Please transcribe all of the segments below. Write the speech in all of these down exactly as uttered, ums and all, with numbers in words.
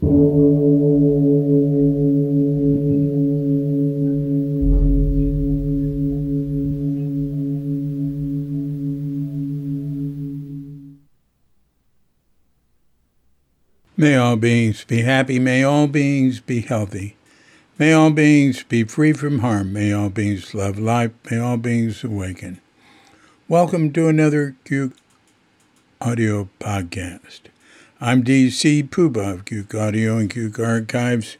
May all beings be happy. May all beings be healthy. May all beings be free from harm. May all beings love life. May all beings awaken. Welcome to another Cuke Audio podcast. I'm D C Puba of Cuke Audio and Cuke Archives,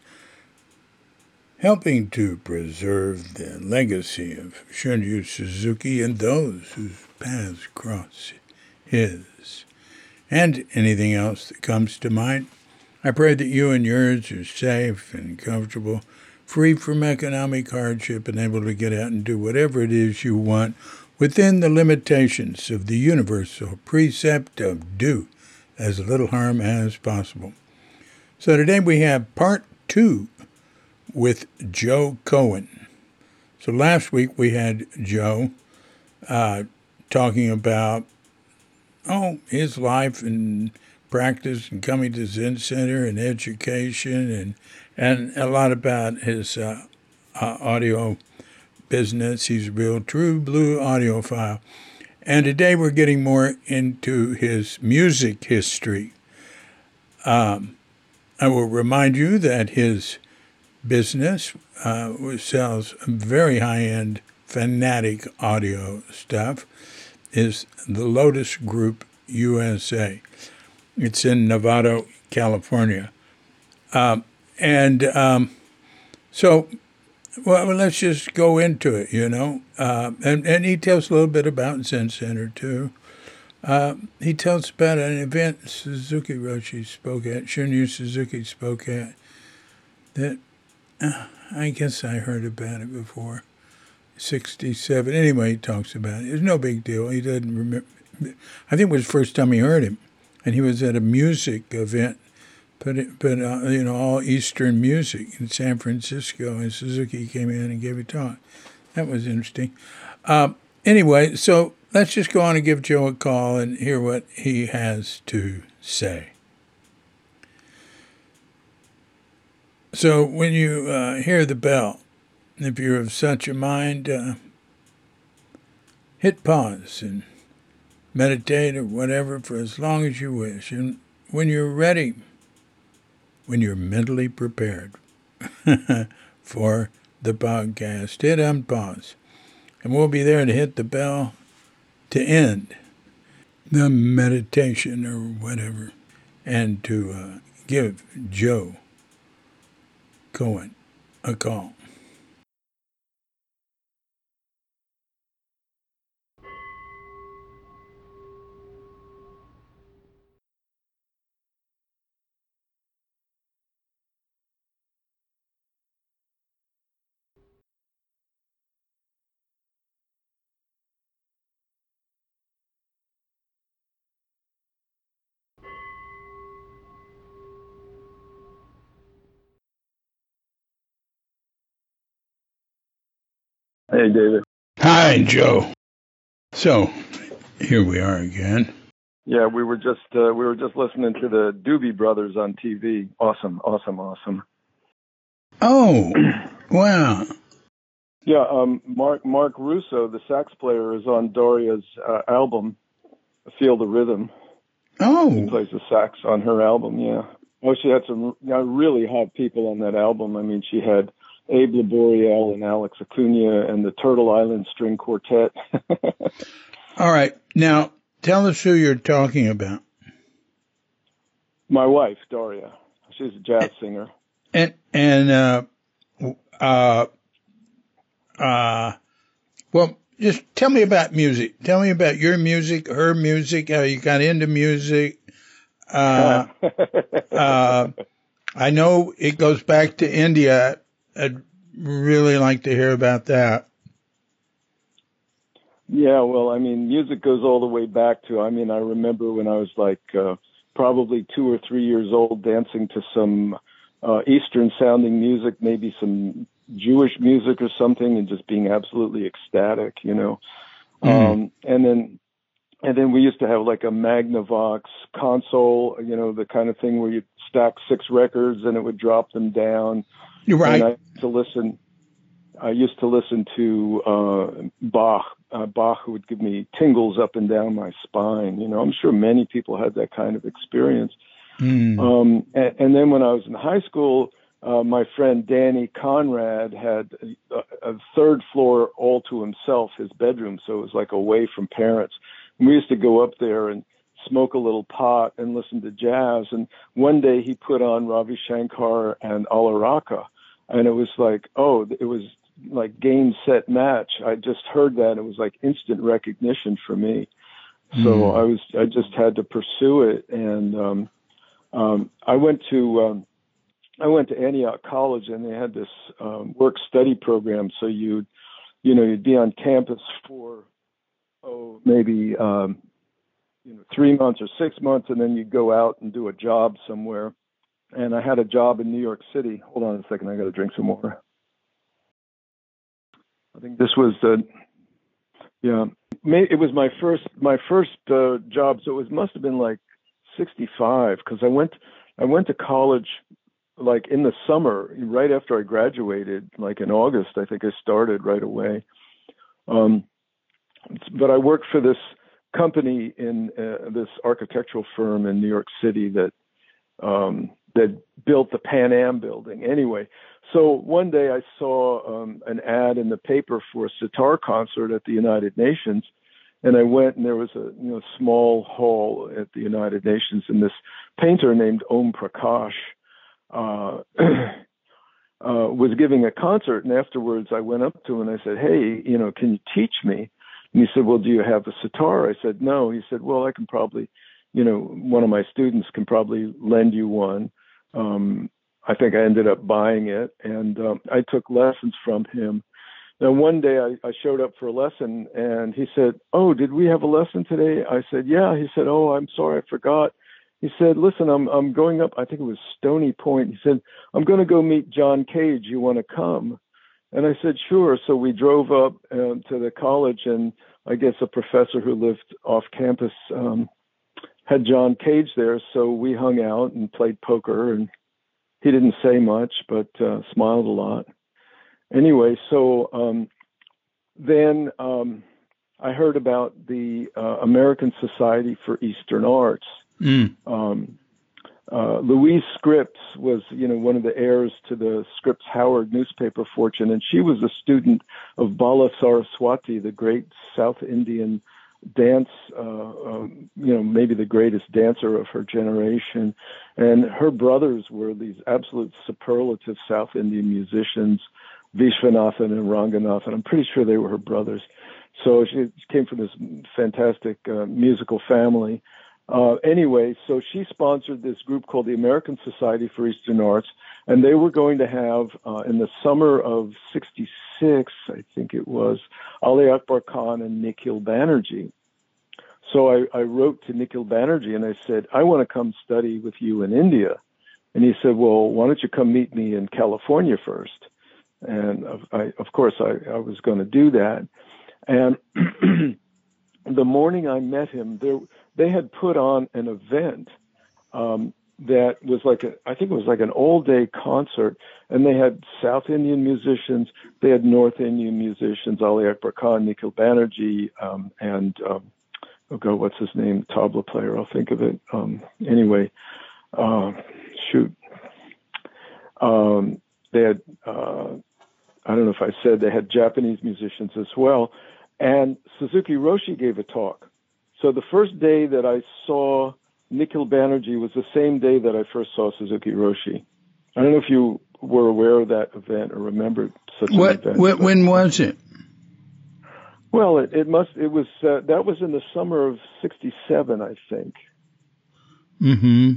helping to preserve the legacy of Shunryu Suzuki and those whose paths cross his, and anything else that comes to mind. I pray that you and yours are safe and comfortable, free from economic hardship, and able to get out and do whatever it is you want within the limitations of the universal precept of do as little harm as possible. So today we have part two with Joe Cohen. So last week we had Joe uh, talking about Oh, his life and practice and coming to Zen Center and education and and a lot about his uh, uh, audio business. He's a real true blue audiophile. And today we're getting more into his music history. Um, I will remind you that his business uh, sells very high-end fanatic audio stuff. Is the Lotus Group U S A. It's in Novato, California. Um, and um, so, well, let's just go into it, you know. Uh, and, and he tells a little bit about Zen Center, too. Uh, he tells about an event Suzuki Roshi spoke at, Shunryu Suzuki spoke at, that uh, I guess I heard about it before. sixty-seven. Anyway, he talks about it. It's no big deal. He doesn't remember. I think it was the first time he heard him. And he was at a music event, but, it, but uh, you know, all Eastern music in San Francisco. And Suzuki came in and gave a talk. That was interesting. Um, anyway, so let's just go on and give Joe a call and hear what he has to say. So when you uh, hear the bell, if you're of such a mind, uh, hit pause and meditate or whatever for as long as you wish. And when you're ready, when you're mentally prepared for the podcast, hit unpause. And we'll be there to hit the bell to end the meditation or whatever and to uh, give Joe Cohen a call. Hey, David. Hi, Joe. So, here we are again. Yeah, we were just uh, we were just listening to the Doobie Brothers on T V. Awesome, awesome, awesome. Oh, wow. Yeah, um, Mark Mark Russo, the sax player, is on Daria's uh, album, Feel the Rhythm. Oh. He plays the sax on her album, yeah. Well, she had some you know, really hot people on that album. I mean, she had Abe Laboriel and Alex Acuna and the Turtle Island String Quartet. All right. Now, tell us who you're talking about. My wife, Daria. She's a jazz and, singer. And and uh, uh, uh, well, just tell me about music. Tell me about your music, her music, how you got into music. Uh, uh, I know it goes back to India. I'd really like to hear about that. Yeah, well, I mean, music goes all the way back to, I mean, I remember when I was like uh, probably two or three years old dancing to some uh, Eastern-sounding music, maybe some Jewish music or something, and just being absolutely ecstatic, you know. Mm. Um, and then And then we used to have like a Magnavox console, you know, the kind of thing where you stack six records and it would drop them down. You're right. And I used to listen. I used to listen to uh, Bach. Uh, Bach would give me tingles up and down my spine. You know, I'm sure many people had that kind of experience. Mm. Um, and, and then when I was in high school, uh, my friend Danny Conrad had a, a third floor all to himself, his bedroom. So it was like away from parents. And we used to go up there and smoke a little pot and listen to jazz. And one day he put on Ravi Shankar and Alaraka. And it was like, oh, it was like game, set, match. I just heard that. It was like instant recognition for me. Mm. So I was, I just had to pursue it. And, um, um, I went to, um, I went to Antioch College, and they had this, um, work study program. So you'd, you know, you'd be on campus for, oh, maybe, um, you know, three months or six months. And then you'd go out and do a job somewhere. And I had a job in New York City. Hold on a second. I got to drink some water. I think this was the, yeah, it was my first, my first uh, job. So it must've been like sixty-five. Cause I went, I went to college like in the summer, right after I graduated, like in August, I think I started right away. Um, but I worked for this company in uh, this architectural firm in New York City that, um, that built the Pan Am building. Anyway, so one day I saw um, an ad in the paper for a sitar concert at the United Nations, and I went, and there was a you know small hall at the United Nations, and this painter named Om Prakash uh, uh, was giving a concert. And afterwards, I went up to him and I said, "Hey, you know, can you teach me?" And he said, "Well, do you have a sitar?" I said, "No." He said, "Well, I can probably, you know, one of my students can probably lend you one." Um, I think I ended up buying it, and um, I took lessons from him. Now, one day I, I showed up for a lesson, and he said, "Oh, did we have a lesson today?" I said, "Yeah." He said, "Oh, I'm sorry, I forgot." He said, "Listen, I'm I'm going up." I think it was Stony Point. He said, "I'm going to go meet John Cage. You want to come?" And I said, "Sure." So we drove up uh, to the college, and I guess a professor who lived off campus um, had John Cage there, so we hung out and played poker, and he didn't say much, but uh, smiled a lot. Anyway, so um, then um, I heard about the uh, American Society for Eastern Arts. Mm. Um, uh, Louise Scripps was, you know, one of the heirs to the Scripps Howard newspaper fortune, and she was a student of Bala Saraswati, the great South Indian dance, uh, um, you know, maybe the greatest dancer of her generation. And her brothers were these absolute superlative South Indian musicians, Vishwanathan and Ranganathan. I'm pretty sure they were her brothers. So she came from this fantastic uh, musical family. Uh, anyway, so she sponsored this group called the American Society for Eastern Arts, and they were going to have, uh, in the summer of sixty-six, I think it was, Ali Akbar Khan and Nikhil Banerjee. So I, I wrote to Nikhil Banerjee, and I said, "I want to come study with you in India." And he said, "Well, why don't you come meet me in California first?" And I, of course, I, I was going to do that. And the morning I met him, there they had put on an event um, that was like, a, I think it was like an all-day concert, and they had South Indian musicians, they had North Indian musicians, Ali Akbar Khan, Nikhil Banerjee, um, and, um, oh God, what's his name, tabla player, I'll think of it. Um, anyway, uh, shoot. Um, they had, uh, I don't know if I said, they had Japanese musicians as well, and Suzuki Roshi gave a talk. So the first day that I saw Nikhil Banerjee was the same day that I first saw Suzuki Roshi. I don't know if you were aware of that event or remembered such what, an event. What, when was it? Well, it, it must. It was uh, that was in the summer of sixty-seven, I think. Mm-hmm.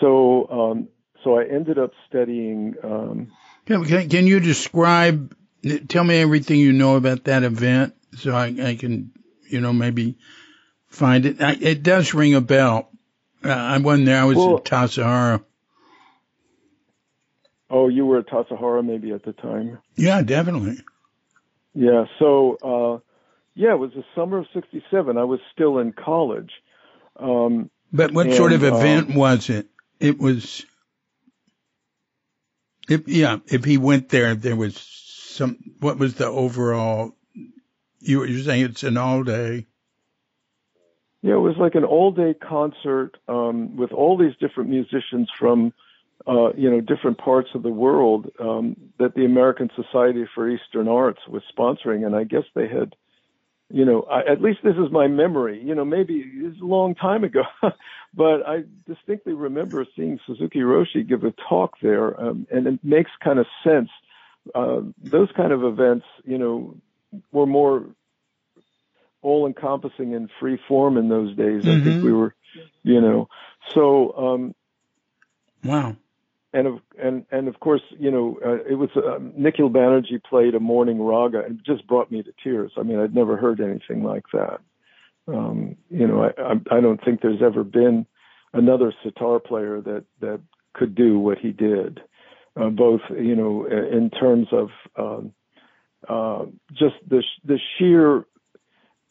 So, um, so I ended up studying. Um, can, can, can you describe? Tell me everything you know about that event, so I, I can. You know, maybe find it. I, it does ring a bell. Uh, I wasn't there. I was well, at Tassajara. Oh, you were at Tassajara maybe at the time. Yeah, definitely. Yeah. So, uh, Yeah, it was the summer of sixty-seven. I was still in college. Um, but what and, sort of event um, was it? It was, if, yeah, if he went there, there was some, what was the overall, you were saying it's an all-day? Yeah, it was like an all-day concert um, with all these different musicians from, uh, you know, different parts of the world um, that the American Society for Eastern Arts was sponsoring, and I guess they had, you know, I, at least this is my memory, you know, maybe it's a long time ago, but I distinctly remember seeing Suzuki Roshi give a talk there, um, and it makes kind of sense. Uh, those kind of events, you know, were more all-encompassing and free form in those days. Mm-hmm. I think we were, you know, so. Um, wow. And of, and, and of course, you know, uh, it was uh, Nikhil Banerjee played a morning raga. It just brought me to tears. I mean, I'd never heard anything like that. Um, you know, I, I, I don't think there's ever been another sitar player that, that could do what he did, uh, both, you know, in terms of um, uh, just the, the sheer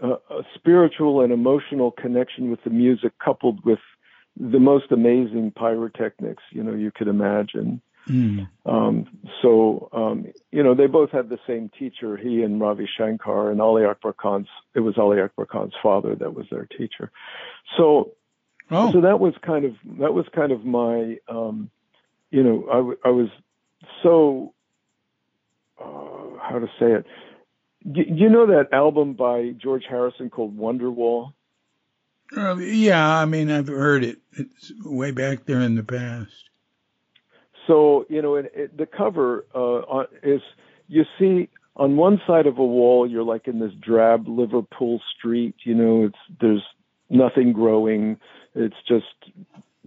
uh, spiritual and emotional connection with the music coupled with the most amazing pyrotechnics, you know, you could imagine. Mm. Um, so, um, you know, they both had the same teacher, he and Ravi Shankar, and Ali Akbar Khan's, it was Ali Akbar Khan's father that was their teacher. So, oh. so that was kind of, that was kind of my, um, you know, I, w- I was so, uh, how to say it. Y- you know, that album by George Harrison called Wonderwall? Uh, yeah, I mean, I've heard it. It's way back there in the past. So, you know, it, it, the cover uh, is, you see, on one side of a wall, you're like in this drab Liverpool street, you know, it's there's nothing growing. It's just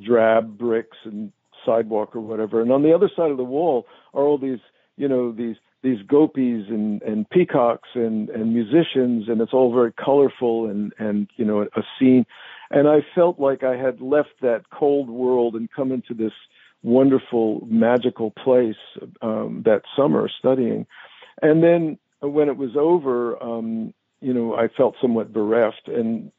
drab bricks and sidewalk or whatever. And on the other side of the wall are all these, you know, these these gopis and, and peacocks and, and musicians, and it's all very colorful and, and, you know, a scene. And I felt like I had left that cold world and come into this wonderful, magical place um, that summer studying. And then when it was over, um, you know, I felt somewhat bereft and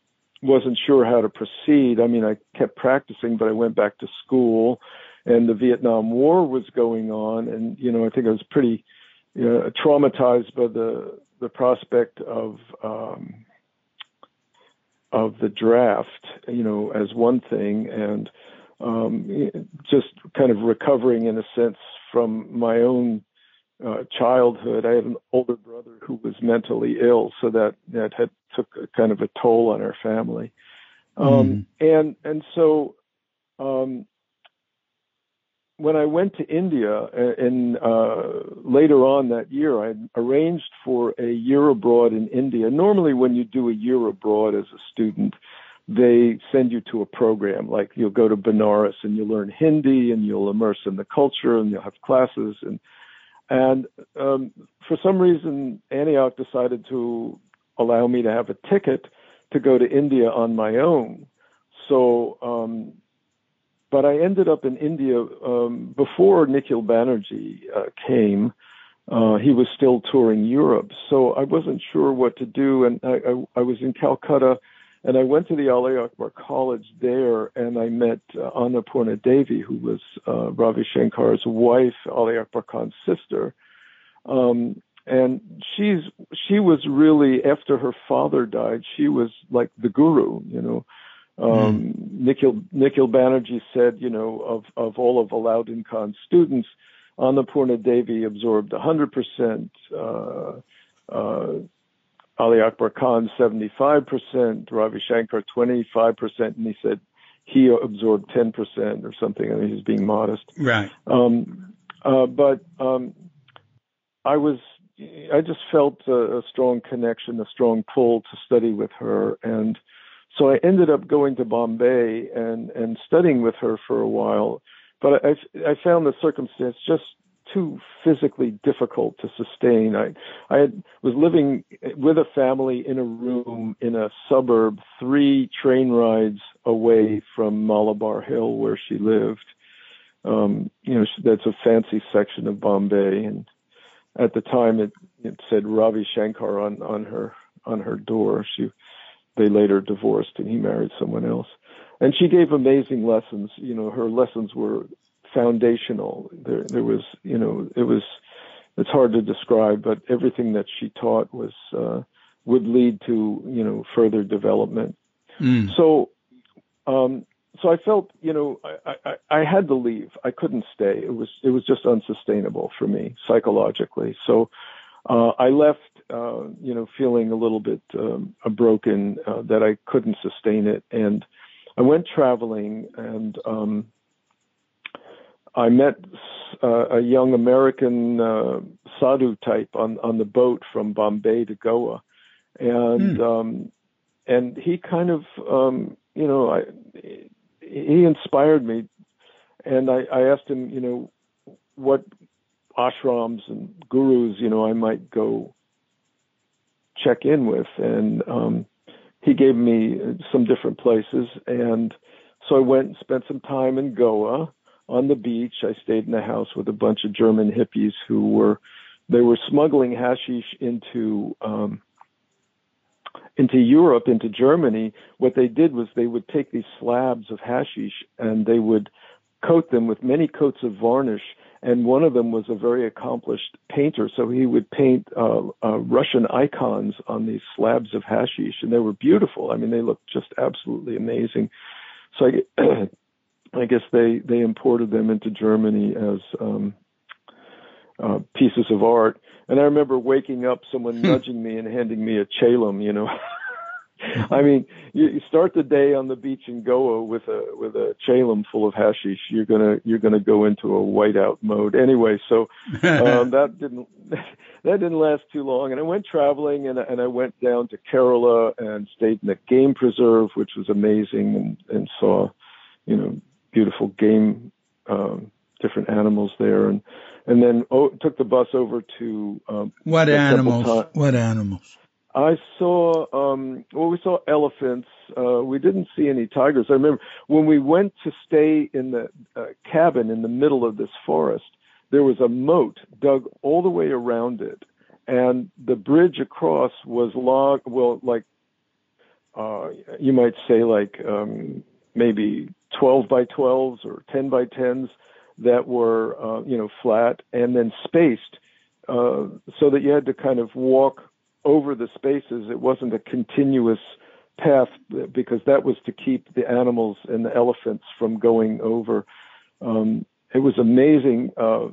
wasn't sure how to proceed. I mean, I kept practicing, but I went back to school, and the Vietnam War was going on. And, you know, I think I was pretty... You know, traumatized by the the prospect of um, of the draft, you know, as one thing, and um, just kind of recovering in a sense from my own uh, childhood. I had an older brother who was mentally ill, so that that had took a kind of a toll on our family, um, mm. and and so. Um, When I went to India in, uh, later on that year, I arranged for a year abroad in India. Normally when you do a year abroad as a student, they send you to a program, like you'll go to Benares and you'll learn Hindi and you'll immerse in the culture and you'll have classes. And, and um, for some reason, Antioch decided to allow me to have a ticket to go to India on my own. So, um, But I ended up in India um, before Nikhil Banerjee uh, came. Uh, he was still touring Europe, so I wasn't sure what to do. And I, I, I was in Calcutta, and I went to the Ali Akbar College there, and I met uh, Annapurna Devi, who was uh, Ravi Shankar's wife, Ali Akbar Khan's sister. Um, and she's she was really, after her father died, she was like the guru, you know. Um, mm. Nikhil, Nikhil Banerjee said, you know, of, of all of Alauddin Khan's students, Annapurna Devi absorbed one hundred percent, uh, uh, Ali Akbar Khan seventy-five percent, Ravi Shankar twenty-five percent, and he said he absorbed ten percent or something. I mean, he's being modest. Right. Um, uh, but um, I was, I just felt a, a strong connection, a strong pull to study with her, and so I ended up going to Bombay and, and studying with her for a while, but I, I found the circumstance just too physically difficult to sustain. I I had, was living with a family in a room in a suburb, three train rides away from Malabar Hill where she lived. Um, you know, that's a fancy section of Bombay, and at the time it, it said Ravi Shankar on, on her on her door. She, they later divorced and he married someone else. And she gave amazing lessons. You know, her lessons were foundational. There, there was, you know, it was, it's hard to describe, but everything that she taught was, uh, would lead to, you know, further development. Mm. So, um, so I felt, you know, I, I, I had to leave. I couldn't stay. It was, it was just unsustainable for me psychologically. So, uh, I left, uh, you know, feeling a little bit, um, broken, uh, that I couldn't sustain it. And I went traveling and, um, I met uh, a young American uh, sadhu type on, on the boat from Bombay to Goa, and mm. um, and he kind of um, you know I, he inspired me, and I, I asked him you know what ashrams and gurus you know I might go check in with, and um, he gave me some different places, and so I went and spent some time in Goa. On the beach, I stayed in a house with a bunch of German hippies who were, they were smuggling hashish into um, into Europe, into Germany. What they did was they would take these slabs of hashish and they would coat them with many coats of varnish. And one of them was a very accomplished painter, so he would paint uh, uh, Russian icons on these slabs of hashish, and they were beautiful. I mean, they looked just absolutely amazing. So I. I guess they, they imported them into Germany as um, uh, pieces of art. And I remember waking up, someone nudging me and handing me a chelem, you know. I mean, you start the day on the beach in Goa with a with a chelem full of hashish. You're gonna you're gonna go into a whiteout mode anyway. So um, that didn't that didn't last too long. And I went traveling, and and I went down to Kerala and stayed in a game preserve, which was amazing, and, and saw, you know. beautiful game, um, different animals there, and and then oh, took the bus over to um, what animals? What animals? I saw. Um, well, we saw elephants. Uh, we didn't see any tigers. I remember when we went to stay in the uh, cabin in the middle of this forest. There was a moat dug all the way around it, and the bridge across was log. Well, like uh, you might say, like um, maybe. twelve by twelves or ten by tens that were, uh, you know, flat and then spaced uh, so that you had to kind of walk over the spaces. It wasn't a continuous path because that was to keep the animals and the elephants from going over. Um, it was amazing uh,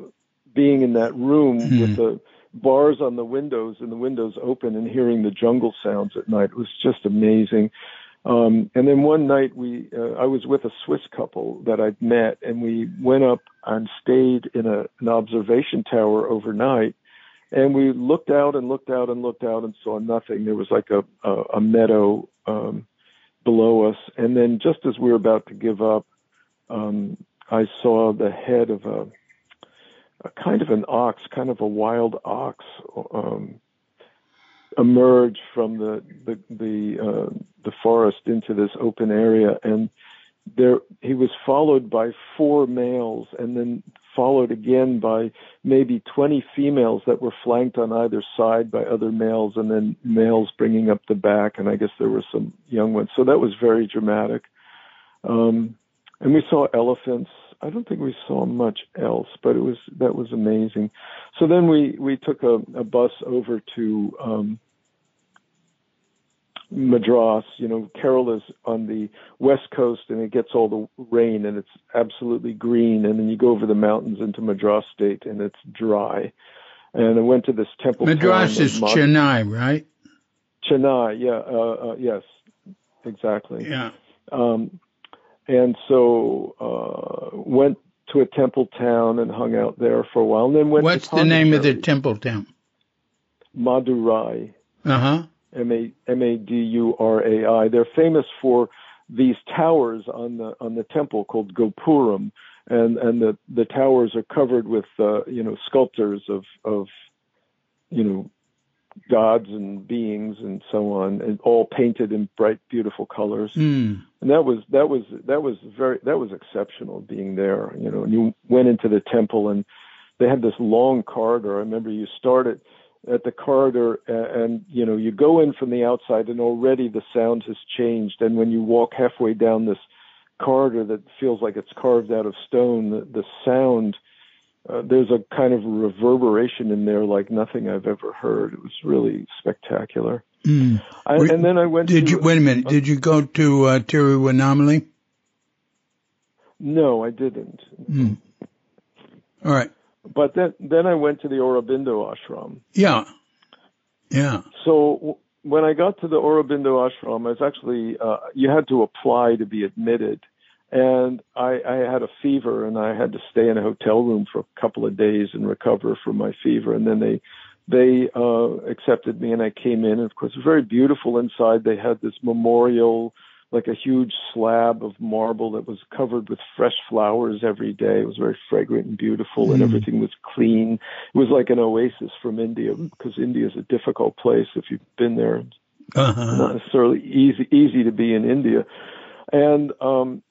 being in that room mm-hmm. with the bars on the windows and the windows open and hearing the jungle sounds at night. It was just amazing. Um, and then one night we, uh, I was with a Swiss couple that I'd met, and we went up and stayed in a, an observation tower overnight. And we looked out and looked out and looked out and saw nothing. There was like a, a, a meadow, um, below us. And then just as we were about to give up, um, I saw the head of a, a kind of an ox, kind of a wild ox, um, emerge from the the the, uh, the forest into this open area, and there he was followed by four males, and then followed again by maybe twenty females that were flanked on either side by other males, and then males bringing up the back, and I guess there were some young ones. So that was very dramatic. Um, and we saw elephants. I don't think we saw much else, but it was that was amazing. So then we we took a, a bus over to. Um, Madras, you know, Kerala's on the west coast, and it gets all the rain, and it's absolutely green. And then you go over the mountains into Madras state, and it's dry. And I went to this temple. Madras is Mad- Chennai, right? Chennai, yeah, uh, uh, yes, exactly. Yeah. Um, and so uh, went to a temple town and hung out there for a while, and then went. What's to the name of the temple town? Madurai. Uh huh. M A D U R A I. They're famous for these towers on the on the temple called Gopuram, and and the, the towers are covered with uh, you know sculptures of of you know gods and beings and so on, and all painted in bright, beautiful colors. Mm. And that was that was that was very that was exceptional being there. You know, and you went into the temple, and they had this long corridor. I remember you started. at the corridor, and, and, you know, you go in from the outside and already the sound has changed. And when you walk halfway down this corridor that feels like it's carved out of stone, the, the sound, uh, there's a kind of reverberation in there like nothing I've ever heard. It was really spectacular. Mm. I, Were, and then I went did to... You, wait a minute. Uh, did you go to uh, Tiru Anomaly? No, I didn't. Mm. All right. But then, then I went to the Aurobindo Ashram. Yeah. Yeah. So w- when I got to the Aurobindo Ashram, I was actually, uh, you had to apply to be admitted. And I, I had a fever, and I had to stay in a hotel room for a couple of days and recover from my fever. And then they they uh, accepted me, and I came in. And, of course, it was very beautiful inside. They had this memorial, like a huge slab of marble that was covered with fresh flowers every day. It was very fragrant and beautiful, and mm. everything was clean. It was like an oasis from India, because India is a difficult place if you've been there. Uh-huh. Not necessarily easy, easy to be in India. And um,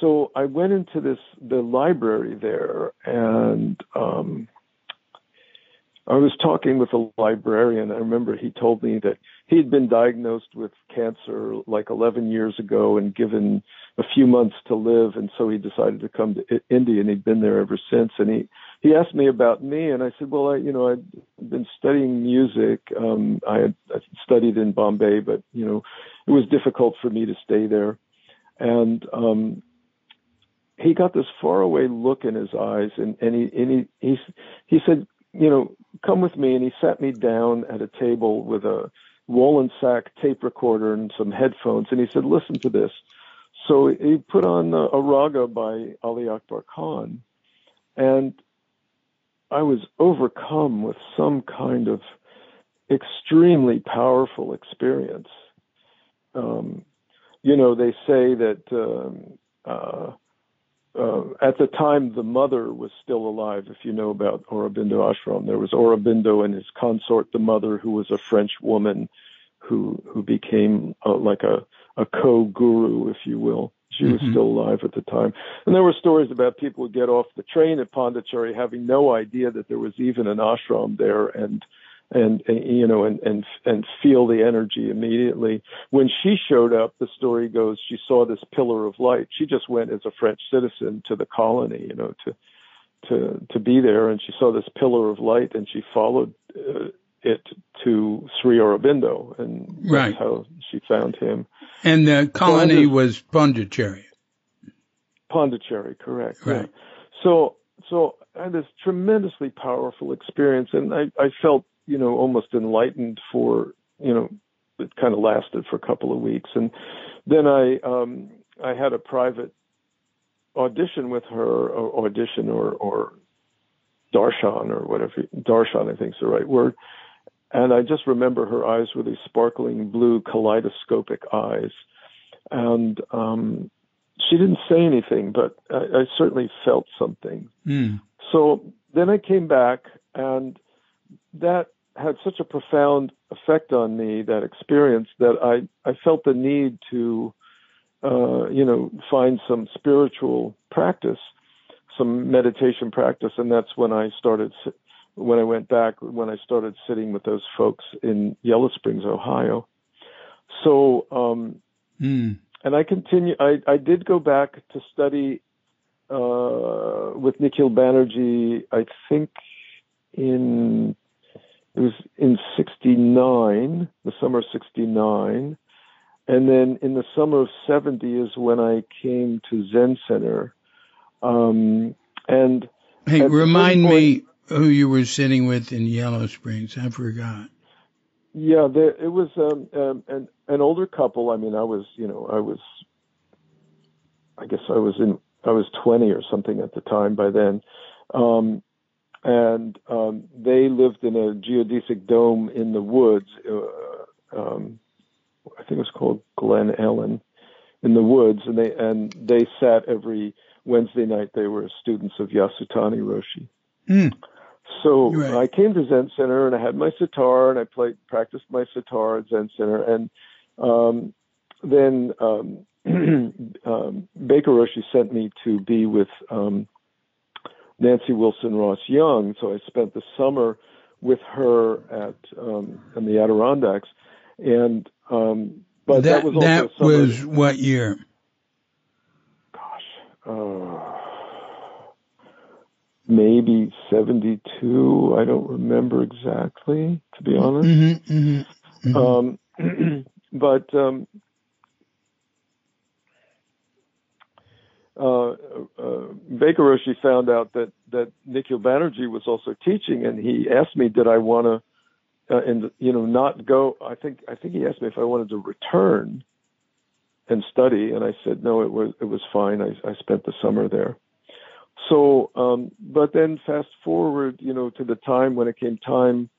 so I went into this the library there, and um, I was talking with a librarian. I remember he told me that he'd been diagnosed with cancer like eleven years ago and given a few months to live. And so he decided to come to India, and he'd been there ever since. And he, he asked me about me, and I said, well, I, you know, I'd been studying music. Um, I had I studied in Bombay, but, you know, it was difficult for me to stay there. And um, he got this faraway look in his eyes, and, and, he, and he, he, he said, you know, come with me. And he sat me down at a table with a woolen sack tape recorder and some headphones, and he said, listen to this. So he put on a, a raga by Ali Akbar Khan, and I was overcome with some kind of extremely powerful experience. Um, you know, they say that um, uh, uh, at the time the mother was still alive, if you know about Aurobindo Ashram. There was Aurobindo and his consort, the mother, who was a French woman who who became uh, like a, a co-guru, if you will. She mm-hmm. was still alive at the time. And there were stories about people who get off the train at Pondicherry having no idea that there was even an ashram there, and and, and you know, and, and and feel the energy immediately. When she showed up, the story goes, she saw this pillar of light. She just went as a French citizen to the colony, you know, to to to be there, and she saw this pillar of light, and she followed uh, it to Sri Aurobindo, and right. that's how she found him. And the colony so just, was Pondicherry. Pondicherry, correct. Right. Yeah. So, so I had this tremendously powerful experience, and I, I felt, you know, almost enlightened for, you know, it kind of lasted for a couple of weeks. And then I, um, I had a private audition with her, or audition or, or darshan or whatever, darshan I think is the right word. And I just remember her eyes were these sparkling blue kaleidoscopic eyes. And um, she didn't say anything, but I, I certainly felt something. Mm. So then I came back, and that had such a profound effect on me, that experience, that I, I felt the need to, uh, you know, find some spiritual practice, some meditation practice. And that's when I started... when I went back, when I started sitting with those folks in Yellow Springs, Ohio. So, um, mm. and I continue, I, I did go back to study, uh, with Nikhil Banerjee, I think in, it was in sixty-nine, the summer of sixty-nine. And then in the summer of seventy is when I came to Zen Center. Um, and hey, remind point, me, who you were sitting with in Yellow Springs. I forgot. Yeah, there, it was um, um, an, an older couple. I mean, I was, you know, I was, I guess I was in, I was twenty or something at the time by then. Um, and um, they lived in a geodesic dome in the woods. Uh, um, I think it was called Glen Ellen, in the woods. And they, and they sat every Wednesday night. They were students of Yasutani Roshi. Mm. So right. I came to Zen Center, and I had my sitar, and I played, practiced my sitar at Zen Center. And um, then um, um, Baker Roshi sent me to be with um, Nancy Wilson Ross Young. So I spent the summer with her at um, in the Adirondacks, and um, but that, that was also that summer. Was what year? Gosh, uh, maybe seventy-two. I don't remember exactly, to be honest. Mm-hmm, mm-hmm, mm-hmm. Um, but um, uh, uh, Baker Roshi found out that that Nikhil Banerjee was also teaching, and he asked me, did I want to, uh, and you know, not go. I think I think he asked me if I wanted to return and study, and I said no. It was it was fine. I, I spent the summer there. So, um, but then fast forward, you know, to the time when it came time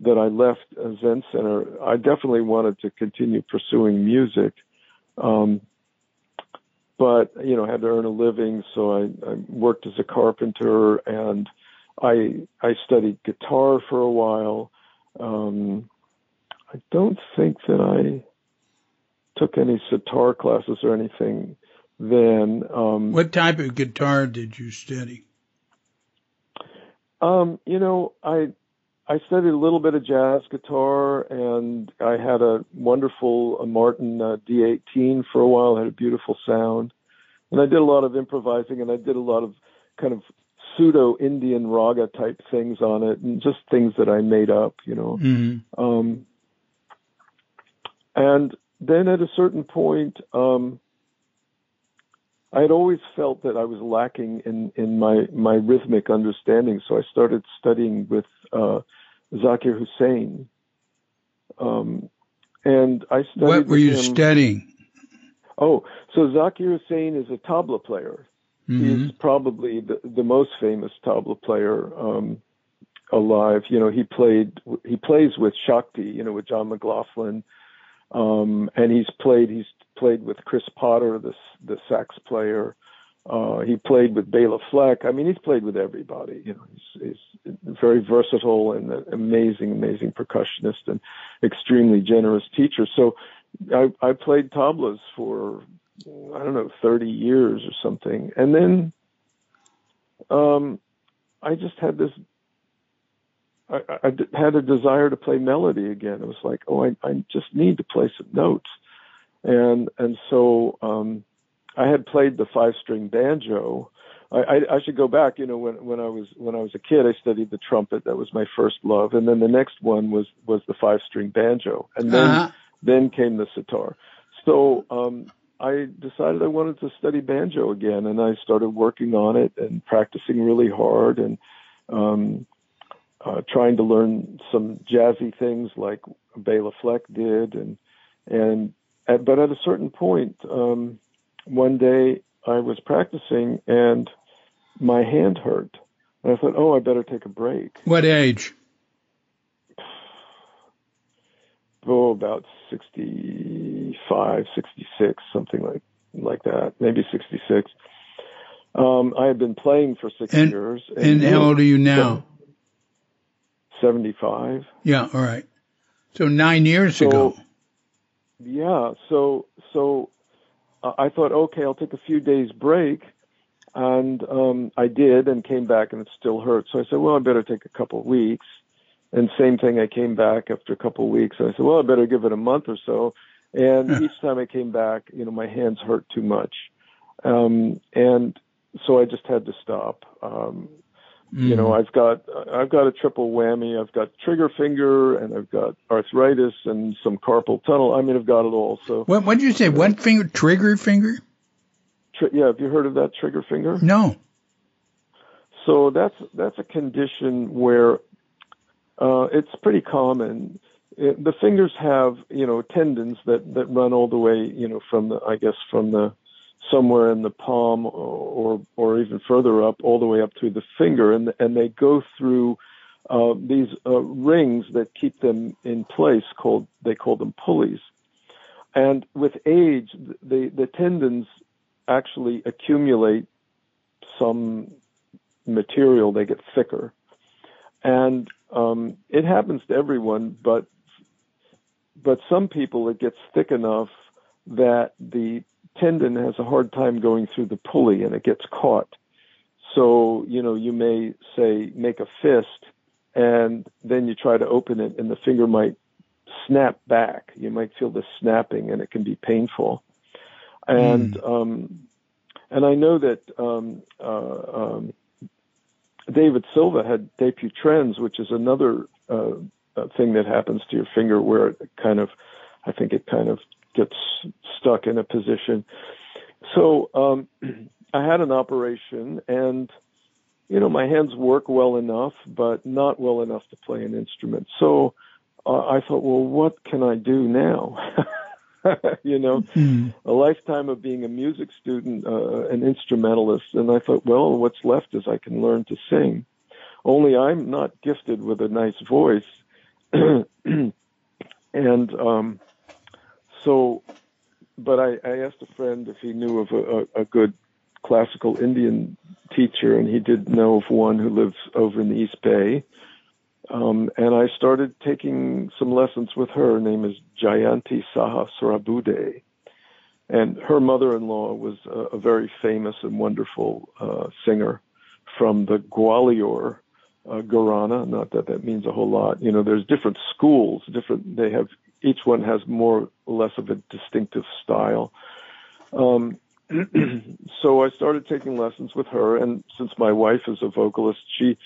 that I left Zen Center, I definitely wanted to continue pursuing music, um, but you know, I had to earn a living. So I, I worked as a carpenter, and I I studied guitar for a while. Um, I don't think that I took any sitar classes or anything then. Um, what type of guitar did you study? Um, you know, I I studied a little bit of jazz guitar, and I had a wonderful uh, Martin uh, D eighteen for a while. It had a beautiful sound, and I did a lot of improvising, and I did a lot of kind of pseudo-Indian raga type things on it, and just things that I made up, you know. Mm-hmm. Um, and then at a certain point, um, I had always felt that I was lacking in, in my, my rhythmic understanding. So I started studying with uh, Zakir Hussain. Um, and I studied What were you him. studying? Oh, so Zakir Hussain is a tabla player. Mm-hmm. He's probably the, the most famous tabla player um, alive. You know, he played, he plays with Shakti, you know, with John McLaughlin, um, and he's played. He's played with Chris Potter, the the sax player. Uh, he played with Bela Fleck. I mean, he's played with everybody. You know, he's, he's very versatile and an amazing, amazing percussionist and extremely generous teacher. So, I, I played tablas for, I don't know, thirty years or something. And then um, I just had this, I, I had a desire to play melody again. It was like, oh, I, I just need to play some notes. And and so um, I had played the five-string banjo. I, I, I should go back, you know, when, when I was when I was a kid, I studied the trumpet. That was my first love. And then the next one was, was the five-string banjo. And then, uh-huh. then came the sitar. So um I decided I wanted to study banjo again, and I started working on it and practicing really hard and um, uh, trying to learn some jazzy things like Bela Fleck did. And and at, but at a certain point, um, one day I was practicing and my hand hurt, and I thought, "Oh, I better take a break." What age? Oh, about sixty-five, sixty-six, something like like that, maybe sixty-six. Um, I had been playing for six and, years. And, and how old are you now? seventy-five. Yeah, all right. So nine years so, ago. Yeah, so so I thought, okay, I'll take a few days break, and um, I did and came back, and it still hurt. So I said, well, I better take a couple of weeks. And same thing, I came back after a couple of weeks, and I said, well, I better give it a month or so. And each time I came back, you know, my hands hurt too much. Um, and so I just had to stop. Um, mm. You know, I've got, I've got a triple whammy. I've got trigger finger, and I've got arthritis and some carpal tunnel. I mean, I've got it all. So what did you say? One finger, trigger finger? Tri- yeah. Have you heard of that, trigger finger? No. So that's, that's a condition where, Uh, it's pretty common. It, the fingers have, you know, tendons that, that run all the way, you know, from the, I guess, from the, somewhere in the palm or, or even further up, all the way up through the finger. And, and they go through, uh, these, uh, rings that keep them in place called, they call them pulleys. And with age, the, the tendons actually accumulate some material. They get thicker. And, Um, it happens to everyone, but but some people it gets thick enough that the tendon has a hard time going through the pulley and it gets caught. So, you know, you may, say, make a fist and then you try to open it and the finger might snap back. You might feel the snapping and it can be painful. And, mm. um, and I know that, um, uh, um, David Silva had debut trends, which is another, uh, thing that happens to your finger where it kind of, I think it kind of gets stuck in a position. So, um, I had an operation and, you know, my hands work well enough, but not well enough to play an instrument. So uh, I thought, well, what can I do now? you know, mm-hmm. a lifetime of being a music student, uh, an instrumentalist. And I thought, well, what's left is I can learn to sing. Only I'm not gifted with a nice voice. and um, so, but I, I asked a friend if he knew of a, a, a good classical Indian teacher, and he did know of one who lives over in the East Bay. Um, and I started taking some lessons with her. Her name is Jayanti Sahasrabuddhe. And her mother-in-law was a, a very famous and wonderful uh, singer from the Gwalior uh, Gharana. Not that that means a whole lot. You know, there's different schools, different, they have, each one has more or less of a distinctive style. Um, so I started taking lessons with her, and since my wife is a vocalist, she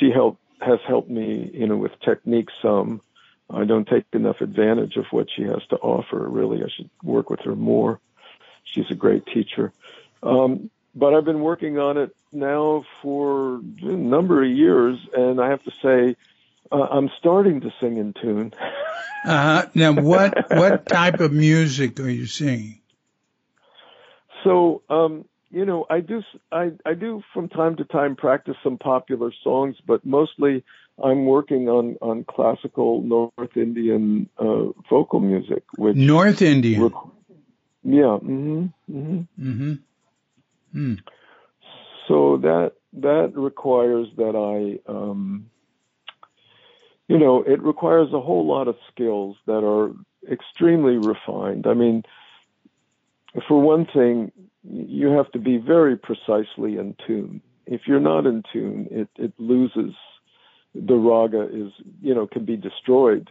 she helped has helped me, you know, with technique some. I don't take enough advantage of what she has to offer, really. I should work with her more. She's a great teacher. Um, but I've been working on it now for a number of years, and I have to say, uh, I'm starting to sing in tune. uh-huh. Now, what what type of music are you singing? So, um, you know, I do, I, I do from time to time practice some popular songs, but mostly I'm working on, on classical North Indian uh, vocal music. Which North Indian? Rec- yeah. Mm-hmm, mm-hmm. Mm-hmm. Mm. So that that requires that I, um, you know, it requires a whole lot of skills that are extremely refined. I mean, for one thing, you have to be very precisely in tune. If you're not in tune, it, it loses. The raga is, you know, can be destroyed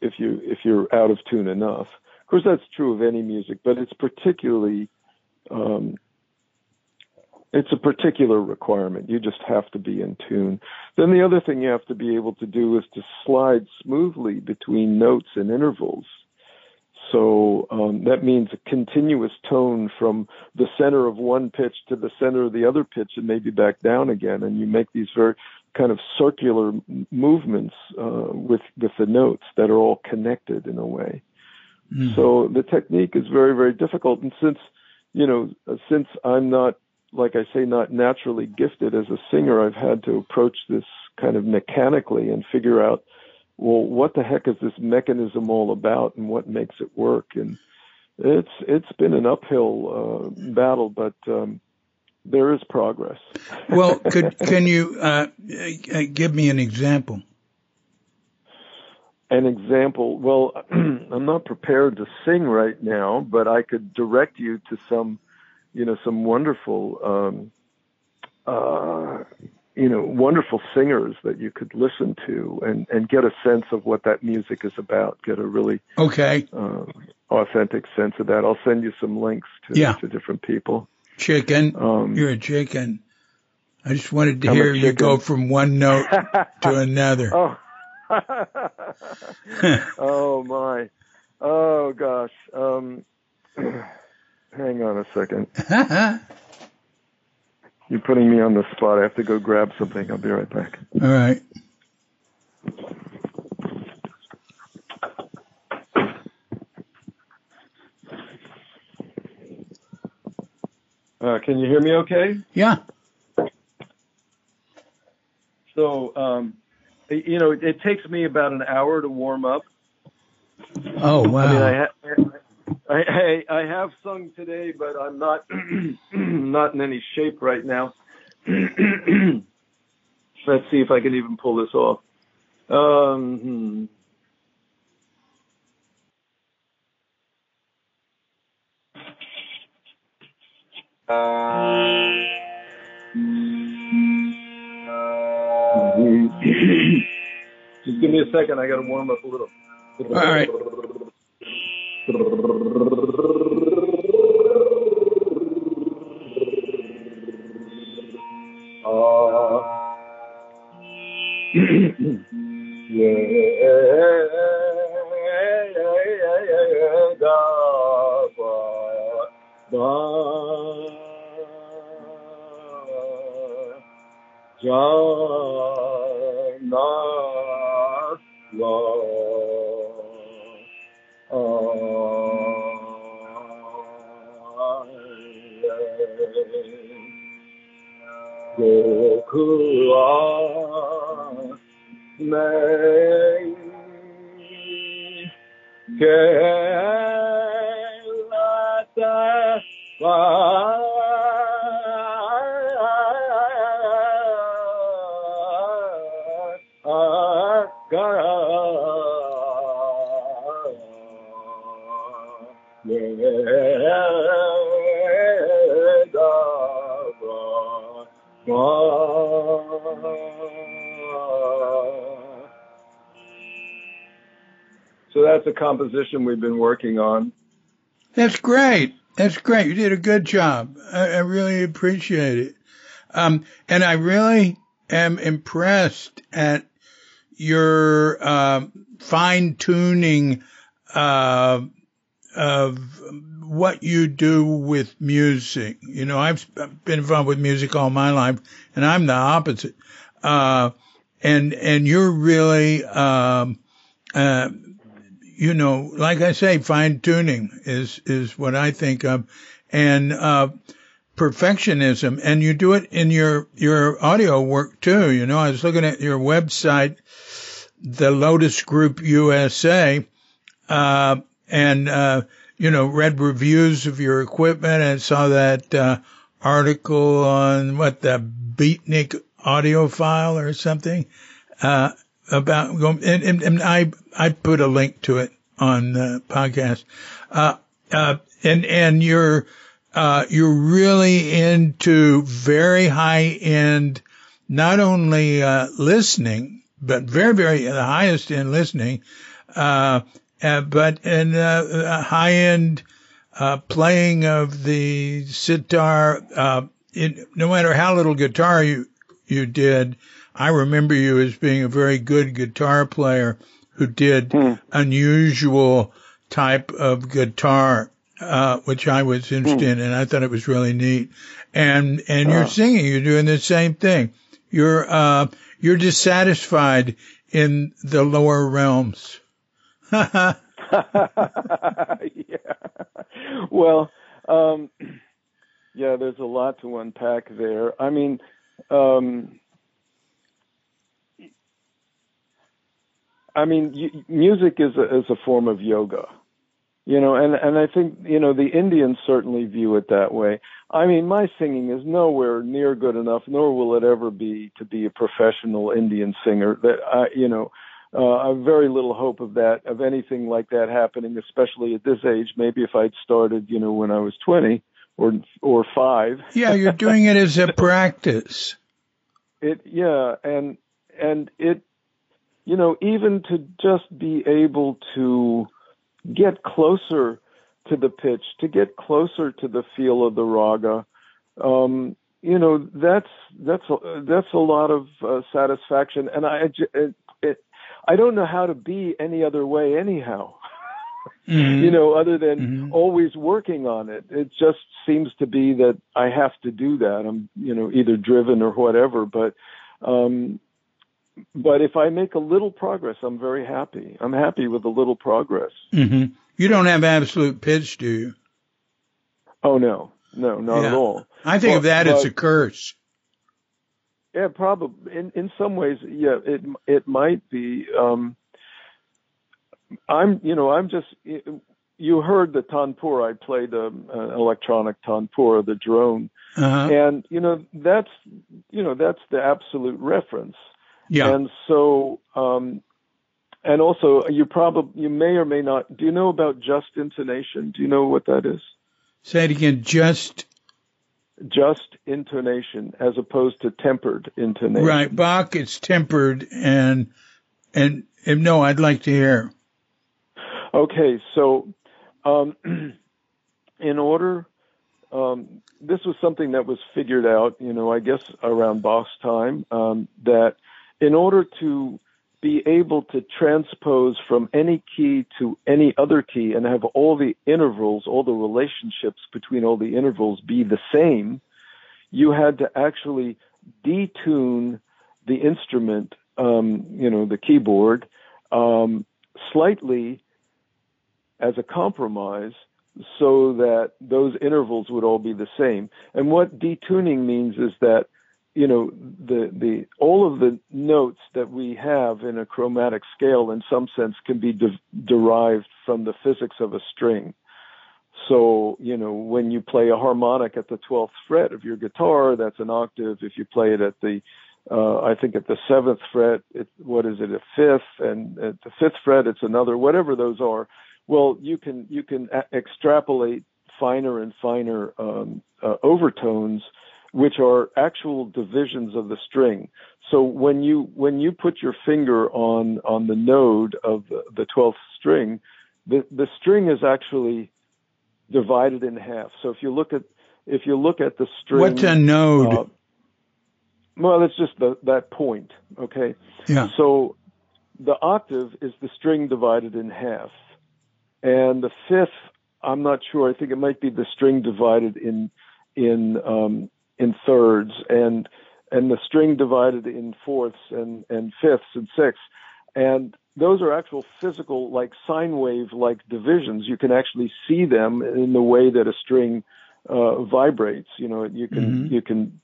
if you if you're out of tune enough. Of course, that's true of any music, but it's particularly, um, it's a particular requirement. You just have to be in tune. Then the other thing you have to be able to do is to slide smoothly between notes and intervals. So um, that means a continuous tone from the center of one pitch to the center of the other pitch and maybe back down again. And you make these very kind of circular movements uh, with, with the notes that are all connected in a way. Mm-hmm. So the technique is very, very difficult. And since, you know, since I'm not, like I say, not naturally gifted as a singer, I've had to approach this kind of mechanically and figure out, well, what the heck is this mechanism all about, and what makes it work? And it's it's been an uphill uh, battle, but um, there is progress. Well, could can you uh, give me an example? An example? Well, I'm not prepared to sing right now, but I could direct you to some, you know, some wonderful. Um, uh, you know, wonderful singers that you could listen to and, and get a sense of what that music is about, get a really okay uh, authentic sense of that. I'll send you some links to, yeah. to different people. Chicken. Um, You're a chicken. I just wanted to I'm hear you go from one note to another. Oh, oh my. Oh, gosh. Um, hang on a second. You're putting me on the spot. I have to go grab something. I'll be right back. All right. Uh, can you hear me okay? Yeah. So, um, you know, it, it takes me about an hour to warm up. Oh, wow. I mean, I ha- I, I, I have sung today, but I'm not not in any shape right now. Let's see if I can even pull this off. Um, hmm. Uh, hmm. Just give me a second. I got to warm up a little. All right. Composition we've been working on. That's great. That's great. You did a good job. I, I really appreciate it. Um, and I really am impressed at your uh, fine-tuning uh, of what you do with music. You know, I've been involved with music all my life, and I'm the opposite. Uh, and and you're really... Um, uh, You know, like I say, fine tuning is, is what I think of, and, uh, perfectionism. And you do it in your, your audio work too. You know, I was looking at your website, the Lotus Group U S A, uh, and, uh, you know, read reviews of your equipment and saw that, uh, article on what the Beatnik audiophile or something, uh, about, and, and, and I, I put a link to it on the podcast. Uh, uh, and, and you're, uh, you're really into very high end, not only, uh, listening, but very, very, uh, the highest end listening, uh, uh but in, uh, high end, uh, playing of the sitar, uh, in, no matter how little guitar you, you did. I remember you as being a very good guitar player who did mm. unusual type of guitar, uh, which I was interested mm. in, and I thought it was really neat. And, and uh. you're singing, you're doing the same thing. You're, uh, you're dissatisfied in the lower realms. Yeah. Well, um, yeah, there's a lot to unpack there. I mean, um, I mean, music is a, is a form of yoga, you know, and, and I think, you know, the Indians certainly view it that way. I mean, my singing is nowhere near good enough, nor will it ever be, to be a professional Indian singer. That I, you know, uh, I've very little hope of that, of anything like that happening, especially at this age. Maybe if I'd started, you know, when I was twenty or or five. Yeah, you're doing it as a practice. It, yeah, and and it. You know, even to just be able to get closer to the pitch, to get closer to the feel of the raga, um, you know, that's that's a, that's a lot of uh, satisfaction. And I it, it, I don't know how to be any other way anyhow, mm-hmm. you know, other than mm-hmm. always working on it. It just seems to be that I have to do that. I'm, you know, either driven or whatever, but... Um, But if I make a little progress, I'm very happy. I'm happy with a little progress. Mm-hmm. You don't have absolute pitch, do you? Oh, no. No, not yeah. at all. I think well, of that as a curse. Yeah, probably. In, in some ways, yeah, it it might be. Um, I'm, you know, I'm just, you heard the tanpura. I played an electronic tanpura, the drone. Uh-huh. And, you know, that's, you know, that's the absolute reference. Yeah. And so, um, and also you probably, you may or may not, do you know about just intonation? Do you know what that is? Say it again. Just just intonation as opposed to tempered intonation. Right. Bach, it's tempered. And, and if no, I'd like to hear. Okay. So um, in order, um, this was something that was figured out, you know, I guess around Bach's time, um, that in order to be able to transpose from any key to any other key and have all the intervals, all the relationships between all the intervals be the same, you had to actually detune the instrument, um, you know, the keyboard, um, slightly as a compromise so that those intervals would all be the same. And what detuning means is that, you know, the, the, all of the notes that we have in a chromatic scale in some sense can be de- derived from the physics of a string. So, you know, when you play a harmonic at the twelfth fret of your guitar, that's an octave. If you play it at the, uh, I think at the seventh fret, it, what is it, a fifth? And at the fifth fret, it's another, whatever those are. Well, you can, you can a- extrapolate finer and finer, um, uh, overtones, which are actual divisions of the string. So when you when you put your finger on on the node of the, the twelfth string, the, the string is actually divided in half. So if you look at if you look at the string, what's a node? Uh, well, it's just the, that point. Okay. Yeah. So the octave is the string divided in half, and the fifth, I'm not sure. I think it might be the string divided in in um, in thirds, and and the string divided in fourths and, and fifths and sixths. And those are actual physical, like sine wave-like divisions. You can actually see them in the way that a string uh, vibrates. You know, you can mm-hmm. you can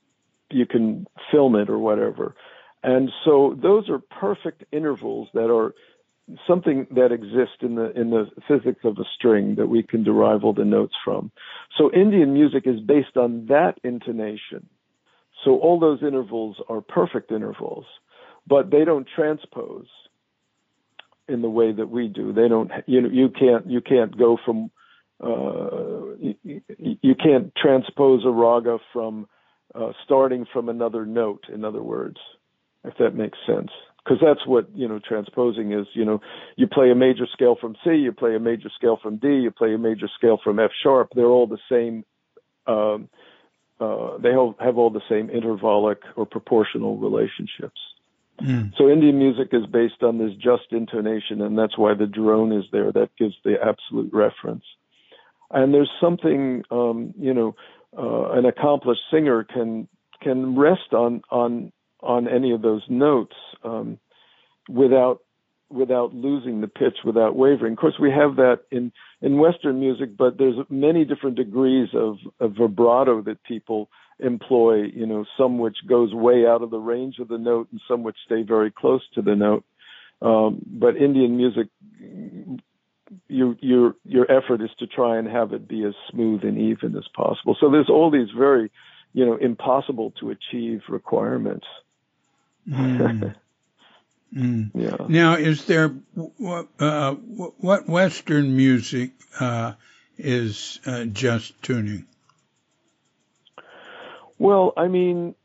you can film it or whatever. And so those are perfect intervals that are something that exists in the in the physics of a string that we can derive all the notes from. So Indian music is based on that intonation. So all those intervals are perfect intervals, but they don't transpose in the way that we do. They don't. You know, you can't you can't go from uh, you, you can't transpose a raga from uh, starting from another note. In other words, if that makes sense. Because that's what, you know, transposing is. You know, you play a major scale from C, you play a major scale from D, you play a major scale from F sharp. They're all the same. Um, uh, they all have all the same intervallic or proportional relationships. Mm. So Indian music is based on this just intonation, and that's why the drone is there. That gives the absolute reference. And there's something, um, you know, uh, an accomplished singer can can rest on on. on any of those notes um, without without losing the pitch, without wavering. Of course, we have that in, in Western music, but there's many different degrees of, of vibrato that people employ, you know, some which goes way out of the range of the note and some which stay very close to the note. Um, but Indian music, your, your, your effort is to try and have it be as smooth and even as possible. So there's all these very, you know, impossible to achieve requirements. Mm. Mm. Yeah. Now, is there uh, what Western music uh, is uh, just tuning? Well, I mean,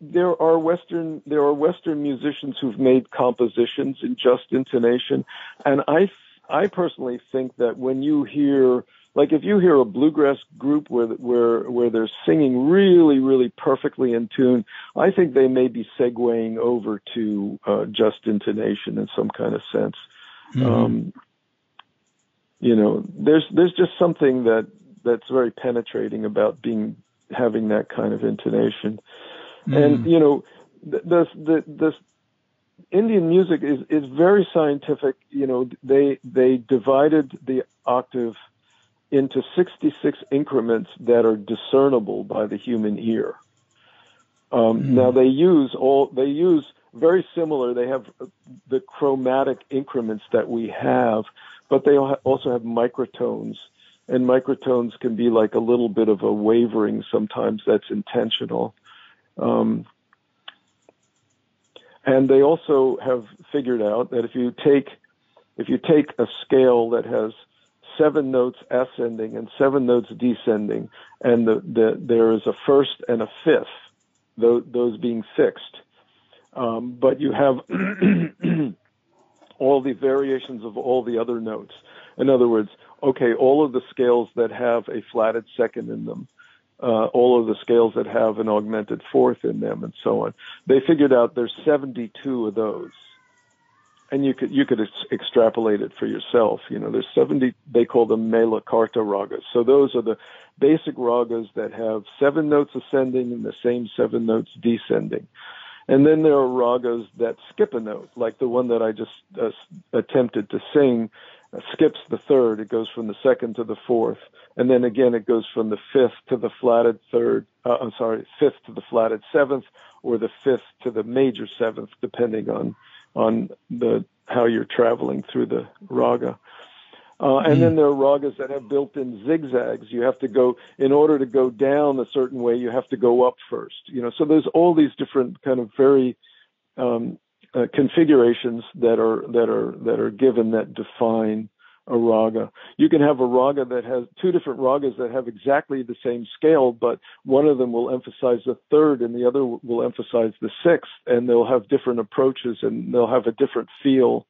there are Western there are Western musicians who've made compositions in just intonation, and I I personally think that when you hear, like, if you hear a bluegrass group where where where they're singing really, really perfectly in tune, I think they may be segueing over to uh, just intonation in some kind of sense. Mm-hmm. Um, you know, there's there's just something that that's very penetrating about being having that kind of intonation, mm-hmm. and you know, the the the Indian music is is very scientific. You know, they they divided the octave into sixty-six increments that are discernible by the human ear. Um, mm. Now they use all, they use very similar, they have the chromatic increments that we have, but they also have microtones, and microtones can be like a little bit of a wavering sometimes that's intentional. Um, and they also have figured out that if you take, if you take a scale that has seven notes ascending and seven notes descending, and the, the, there is a first and a fifth, those, those being fixed. Um, but you have all the variations of all the other notes. In other words, okay, all of the scales that have a flatted second in them, uh, all of the scales that have an augmented fourth in them, and so on. They figured out there's seventy-two of those. And you could you could ex- extrapolate it for yourself. You know, there's seventy. They call them mela karta ragas. So those are the basic ragas that have seven notes ascending and the same seven notes descending. And then there are ragas that skip a note, like the one that I just uh, attempted to sing, uh, skips the third. It goes from the second to the fourth, and then again it goes from the fifth to the flatted third. Uh, I'm sorry, fifth to the flatted seventh, or the fifth to the major seventh, depending on. on the how you're traveling through the raga. Uh, and mm. then there are ragas that have built-in zigzags. You have to go, in order to go down a certain way, you have to go up first. You know, so there's all these different kind of very um, uh, configurations that are that are that are given that define a raga. You can have a raga that has two different ragas that have exactly the same scale, but one of them will emphasize the third and the other will emphasize the sixth, and they'll have different approaches and they'll have a different feel.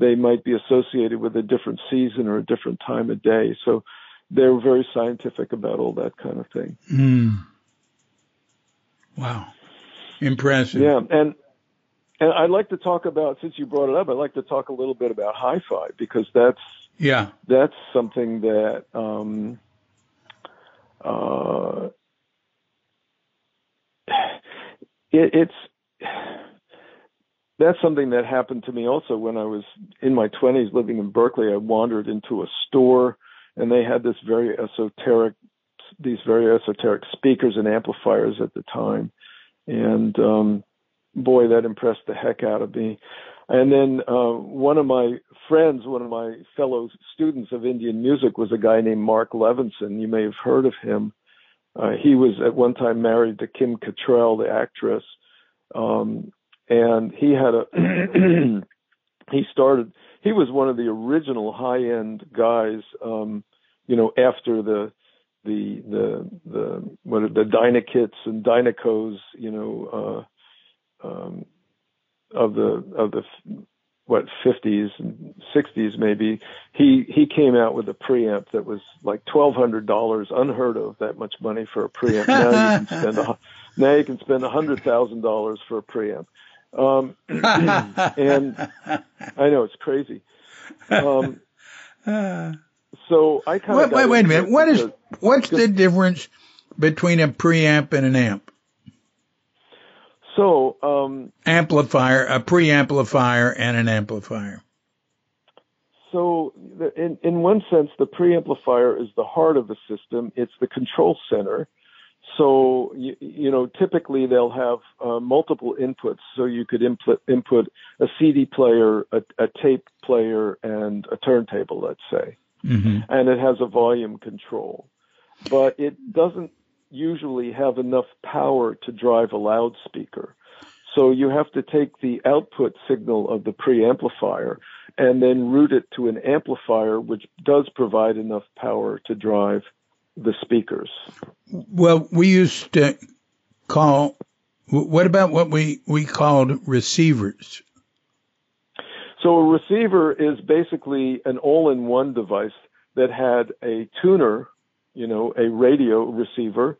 They might be associated with a different season or a different time of day. So they're very scientific about all that kind of thing. Mm. Wow. Impressive. Yeah. And and I'd like to talk about, since you brought it up, I'd like to talk a little bit about hi-fi, because that's Yeah, that's something that um, uh, it, it's that's something that happened to me also when I was in my twenties, living in Berkeley. I wandered into a store, and they had this very esoteric, these very esoteric speakers and amplifiers at the time, and um, boy, that impressed the heck out of me. And then uh, one of my friends, one of my fellow students of Indian music, was a guy named Mark Levinson. You may have heard of him. Uh, he was at one time married to Kim Cattrall, the actress, um, and he had a he started. He was one of the original high-end guys. Um, you know, after the the the the what are the Dynakits and Dynacos, you know. Uh, um, of the, of the, what, fifties and sixties, maybe, he, he came out with a preamp that was like twelve hundred dollars, unheard of, that much money for a preamp. Now you can spend, a, now you can spend one hundred thousand dollars for a preamp. Um, and I know it's crazy. Um, so I kind of, wait, wait a minute. What is, what's the difference between a preamp and an amp? So, um, amplifier, a preamplifier and an amplifier. So in, in one sense, the preamplifier is the heart of the system. It's the control center. So, you, you know, typically they'll have uh, multiple inputs. So you could input, input a C D player, a, a tape player, and a turntable, let's say. Mm-hmm. And it has a volume control. But it doesn't usually have enough power to drive a loudspeaker. So you have to take the output signal of the preamplifier and then route it to an amplifier, which does provide enough power to drive the speakers. Well, we used to call, what about what we, we called receivers? So a receiver is basically an all-in-one device that had a tuner, you know, a radio receiver,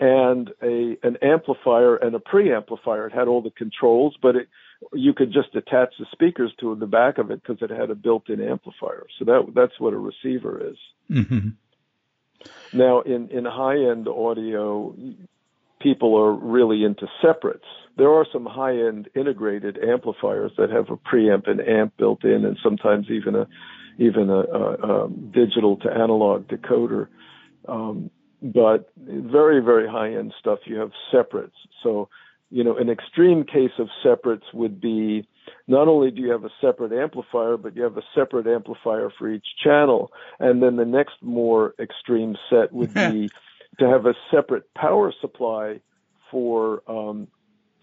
and a an amplifier and a preamplifier. It had all the controls, but it, you could just attach the speakers to the back of it because it had a built-in amplifier. So that that's what a receiver is. Mm-hmm. Now, in, in high-end audio, people are really into separates. There are some high-end integrated amplifiers that have a preamp and amp built in, and sometimes even a even a, a, a digital to analog decoder. Um, but very, very high-end stuff, you have separates. So, you know, an extreme case of separates would be not only do you have a separate amplifier, but you have a separate amplifier for each channel. And then the next more extreme set would be to have a separate power supply for um,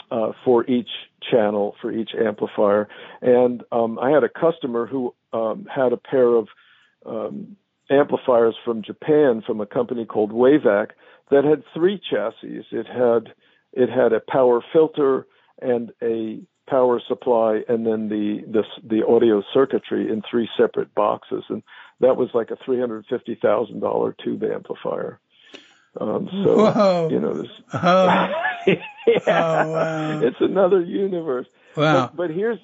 uh, for each channel, for each amplifier. And um, I had a customer who um, had a pair of um, amplifiers from Japan from a company called Wavac that had three chassis. It had it had a power filter and a power supply, and then the the, the audio circuitry in three separate boxes. And that was like a three hundred fifty thousand dollars tube amplifier. Um, so, Whoa. you know, this, oh. yeah, oh, wow. It's another universe. Wow. But, but here's,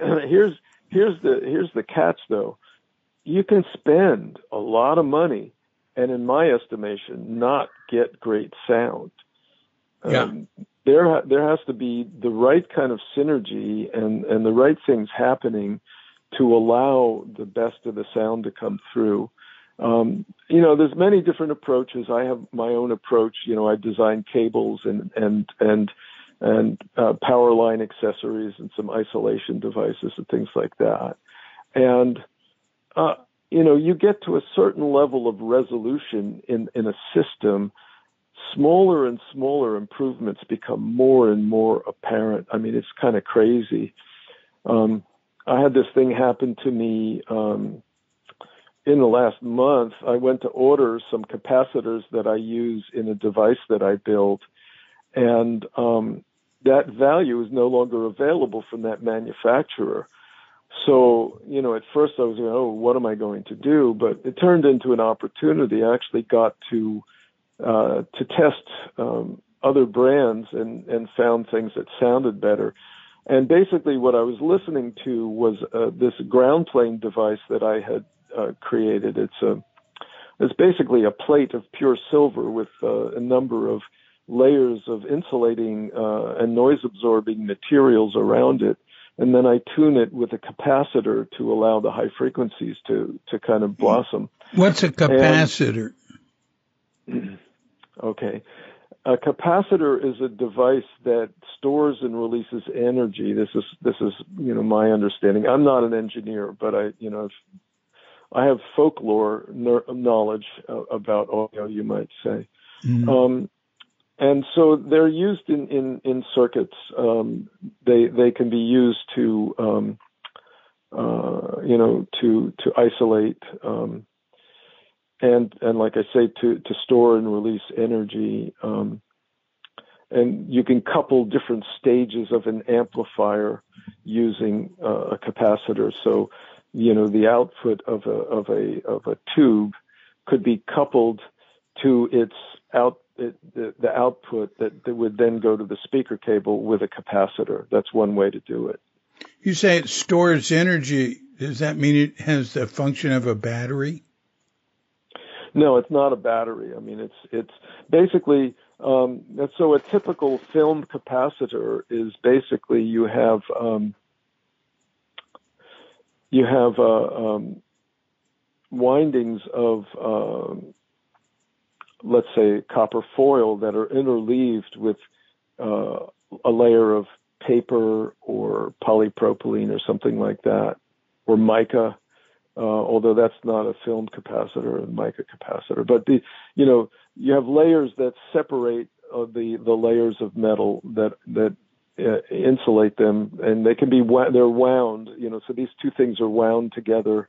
here's, here's the, here's the catch though. You can spend a lot of money and, in my estimation, not get great sound. Um, yeah. There, there has to be the right kind of synergy and, and the right things happening to allow the best of the sound to come through. Um, you know, there's many different approaches. I have my own approach. You know, I design cables and, and, and, and, uh, power line accessories and some isolation devices and things like that. And, uh, you know, you get to a certain level of resolution in, in a system, smaller and smaller improvements become more and more apparent. I mean, it's kind of crazy. Um, I had this thing happen to me, um, in the last month. I went to order some capacitors that I use in a device that I build, and um, that value is no longer available from that manufacturer. So, you know, at first I was going, oh, what am I going to do? But it turned into an opportunity. I actually got to uh, to test um, other brands and, and found things that sounded better. And basically what I was listening to was uh, this ground plane device that I had Uh, created. It's a, it's basically a plate of pure silver with uh, a number of layers of insulating uh, and noise absorbing materials around it. And then I tune it with a capacitor to allow the high frequencies to, to kind of blossom. What's a capacitor? And, okay. A capacitor is a device that stores and releases energy. This is, this is, you know, my understanding. I'm not an engineer, but I, you know, if, I have folklore knowledge about audio, you might say. Mm. Um, and so they're used in, in, in circuits. Um, they, they can be used to, um, uh, you know, to, to isolate, um, and, and like I say, to, to store and release energy. Um, and you can couple different stages of an amplifier using uh, a capacitor. So, you know, the output of a of a of a tube could be coupled to its out it, the, the output that, that would then go to the speaker cable with a capacitor. That's one way to do it. You say it stores energy. Does that mean it has the function of a battery? No, it's not a battery. I mean, it's it's basically um, so a typical film capacitor is basically you have. Um, You have uh, um, windings of, uh, let's say, copper foil that are interleaved with uh, a layer of paper or polypropylene or something like that, or mica, uh, although that's not a film capacitor and mica capacitor. But, the, you know, you have layers that separate uh, the, the layers of metal that that. Uh, insulate them, and they can be they're wound, you know. So these two things are wound together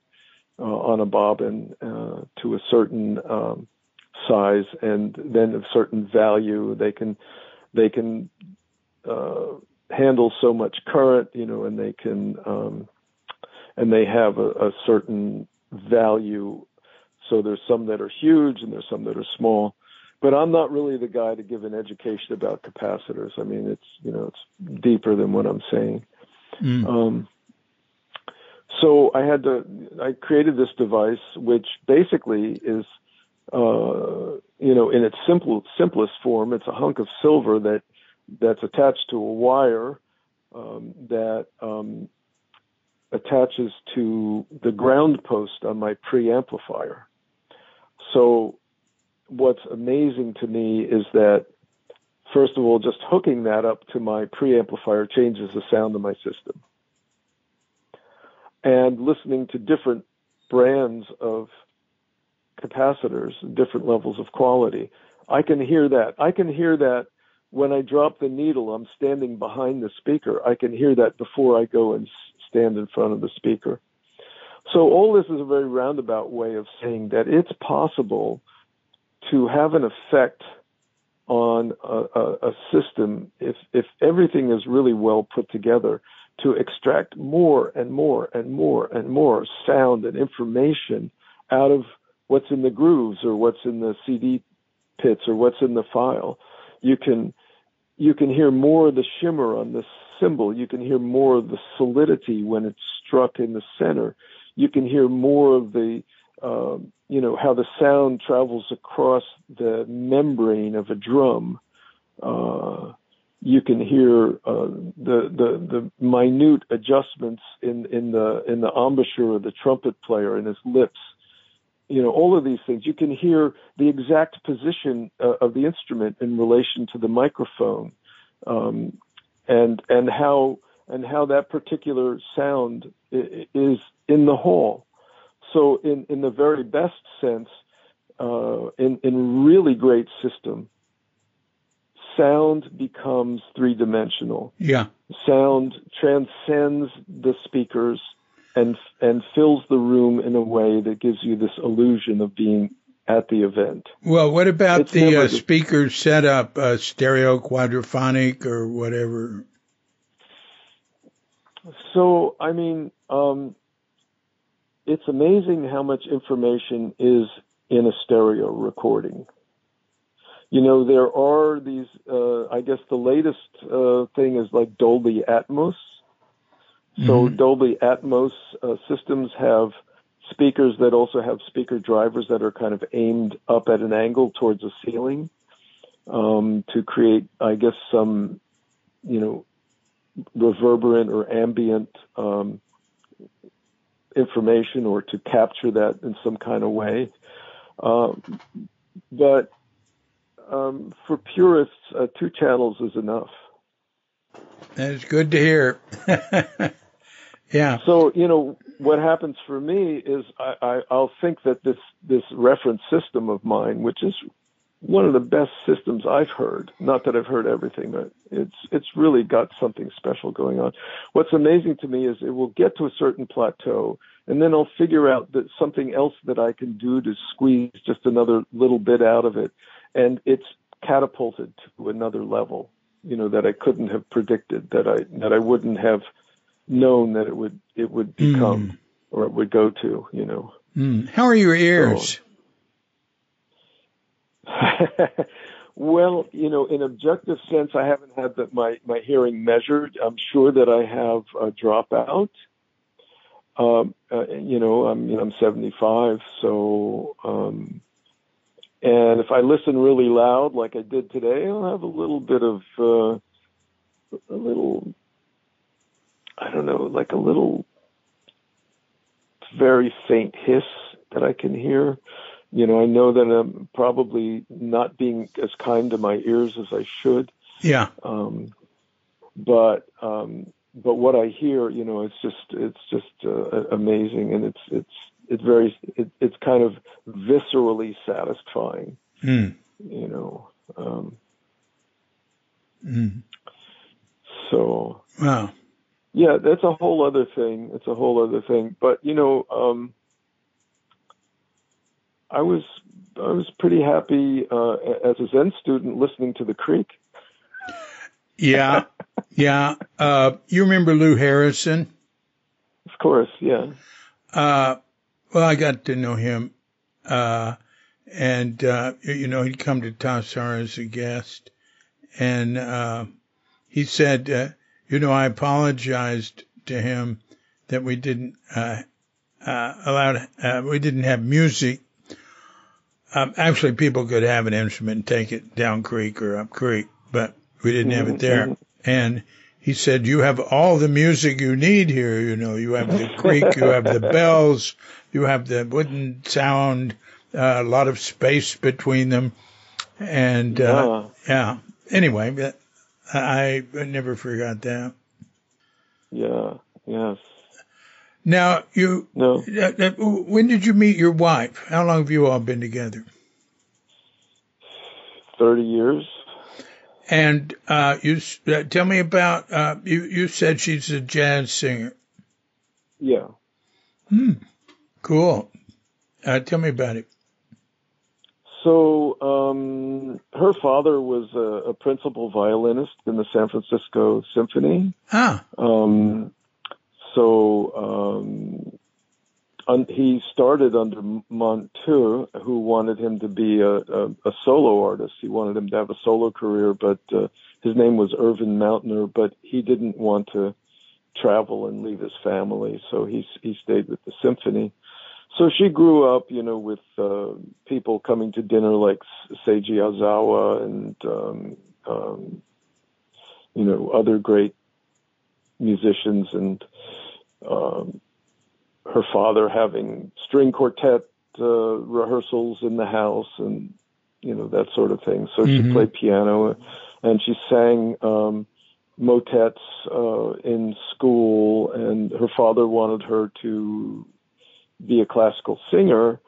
uh, on a bobbin uh, to a certain um, size, and then a certain value. They can they can uh, handle so much current, you know, and they can um, and they have a, a certain value. So there's some that are huge, and there's some that are small. But I'm not really the guy to give an education about capacitors. I mean, it's, you know, it's deeper than what I'm saying. Mm. Um, so I had to, I created this device, which basically is, uh, you know, in its simple, simplest form, it's a hunk of silver that that's attached to a wire um, that um, attaches to the ground post on my preamplifier. So what's amazing to me is that, first of all, just hooking that up to my preamplifier changes the sound of my system. And listening to different brands of capacitors, different levels of quality, I can hear that. I can hear that when I drop the needle, I'm standing behind the speaker. I can hear that before I go and stand in front of the speaker. So all this is a very roundabout way of saying that it's possible to have an effect on a, a, a system, if, if everything is really well put together, to extract more and more and more and more sound and information out of what's in the grooves or what's in the C D pits or what's in the file. You can you can hear more of the shimmer on this cymbal. You can hear more of the solidity when it's struck in the center. You can hear more of the um, you know, how the sound travels across the membrane of a drum. Uh, you can hear uh, the, the the minute adjustments in in the in the embouchure of the trumpet player and his lips. You know, all of these things. You can hear the exact position uh, of the instrument in relation to the microphone, um, and and how and how that particular sound is in the hall. So, in, in the very best sense, uh, in in really great system, sound becomes three dimensional. Yeah, sound transcends the speakers and and fills the room in a way that gives you this illusion of being at the event. Well, what about it's the uh, speaker setup, uh, stereo, quadraphonic, or whatever? So, I mean, um, it's amazing how much information is in a stereo recording. You know, there are these, uh, I guess the latest uh, thing is like Dolby Atmos. So mm-hmm. Dolby Atmos uh, systems have speakers that also have speaker drivers that are kind of aimed up at an angle towards a ceiling um, to create, I guess, some, you know, reverberant or ambient um, information, or to capture that in some kind of way. Um, but um, for purists, uh, two channels is enough. That is good to hear. Yeah. So, you know, what happens for me is I, I, I'll think that this, this reference system of mine, which is one of the best systems I've heard, not that I've heard everything, but it's it's really got something special going on. What's amazing to me is it will get to a certain plateau, and then I'll figure out that something else that I can do to squeeze just another little bit out of it, and it's catapulted to another level, you know, that I couldn't have predicted, that I that I wouldn't have known that it would it would become mm. or it would go to, you know. Mm. How are your ears? So, well, you know, in objective sense, I haven't had the, my, my hearing measured. I'm sure that I have a dropout. Um, uh, you know, I'm, I'm seventy-five, so... Um, And if I listen really loud, like I did today, I'll have a little bit of uh, a little, I don't know, like a little very faint hiss that I can hear. You know, I know that I'm probably not being as kind to my ears as I should. Yeah. Um, but um, but what I hear, you know, it's just it's just uh, amazing, and it's it's. It's very, it, it's kind of viscerally satisfying, mm. you know. Um, mm. So, wow, yeah, that's a whole other thing. It's a whole other thing. But you know, um, I was I was pretty happy uh, as a Zen student listening to the creek. Yeah, yeah. Uh, you remember Lou Harrison? Of course, yeah. Uh, Well, I got to know him, uh, and, uh, you know, he'd come to Tassajara as a guest, and uh, he said, uh, you know, I apologized to him that we didn't uh, uh, allowed, uh, we didn't have music. Um, actually, people could have an instrument and take it down creek or up creek, but we didn't have it there. And he said, you have all the music you need here. You know, you have the creek, you have the bells, you have the wooden sound, uh, a lot of space between them. And, uh, yeah. yeah. Anyway, I, I never forgot that. Yeah. Yes. Now, you, no. uh, when did you meet your wife? How long have you all been together? thirty years. And uh, you uh, tell me about uh, you. You said she's a jazz singer. Yeah. Hmm. Cool. Uh, tell me about it. So um, her father was a, a principal violinist in the San Francisco Symphony. Huh. Um, so um, un- he started under Montu, who wanted him to be a, a, a solo artist. He wanted him to have a solo career, but uh, his name was Irvin Mountner, but he didn't want to travel and leave his family, so he he stayed with the symphony. So she grew up, you know, with uh, people coming to dinner like Seiji Ozawa and, um, um, you know, other great musicians, and um, her father having string quartet uh, rehearsals in the house and, you know, that sort of thing. So mm-hmm. she played piano and she sang um, motets uh, in school, and her father wanted her to be a classical singer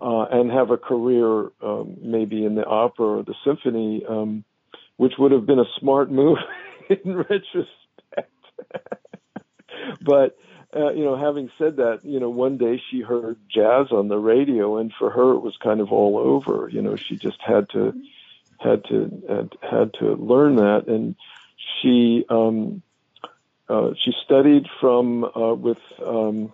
uh, and have a career um, maybe in the opera or the symphony, um, which would have been a smart move in retrospect. But, uh, you know, having said that, you know, one day she heard jazz on the radio, and for her it was kind of all over. You know, she just had to, had to, had, had to learn that. And she, um, uh, she studied from, uh, with, um,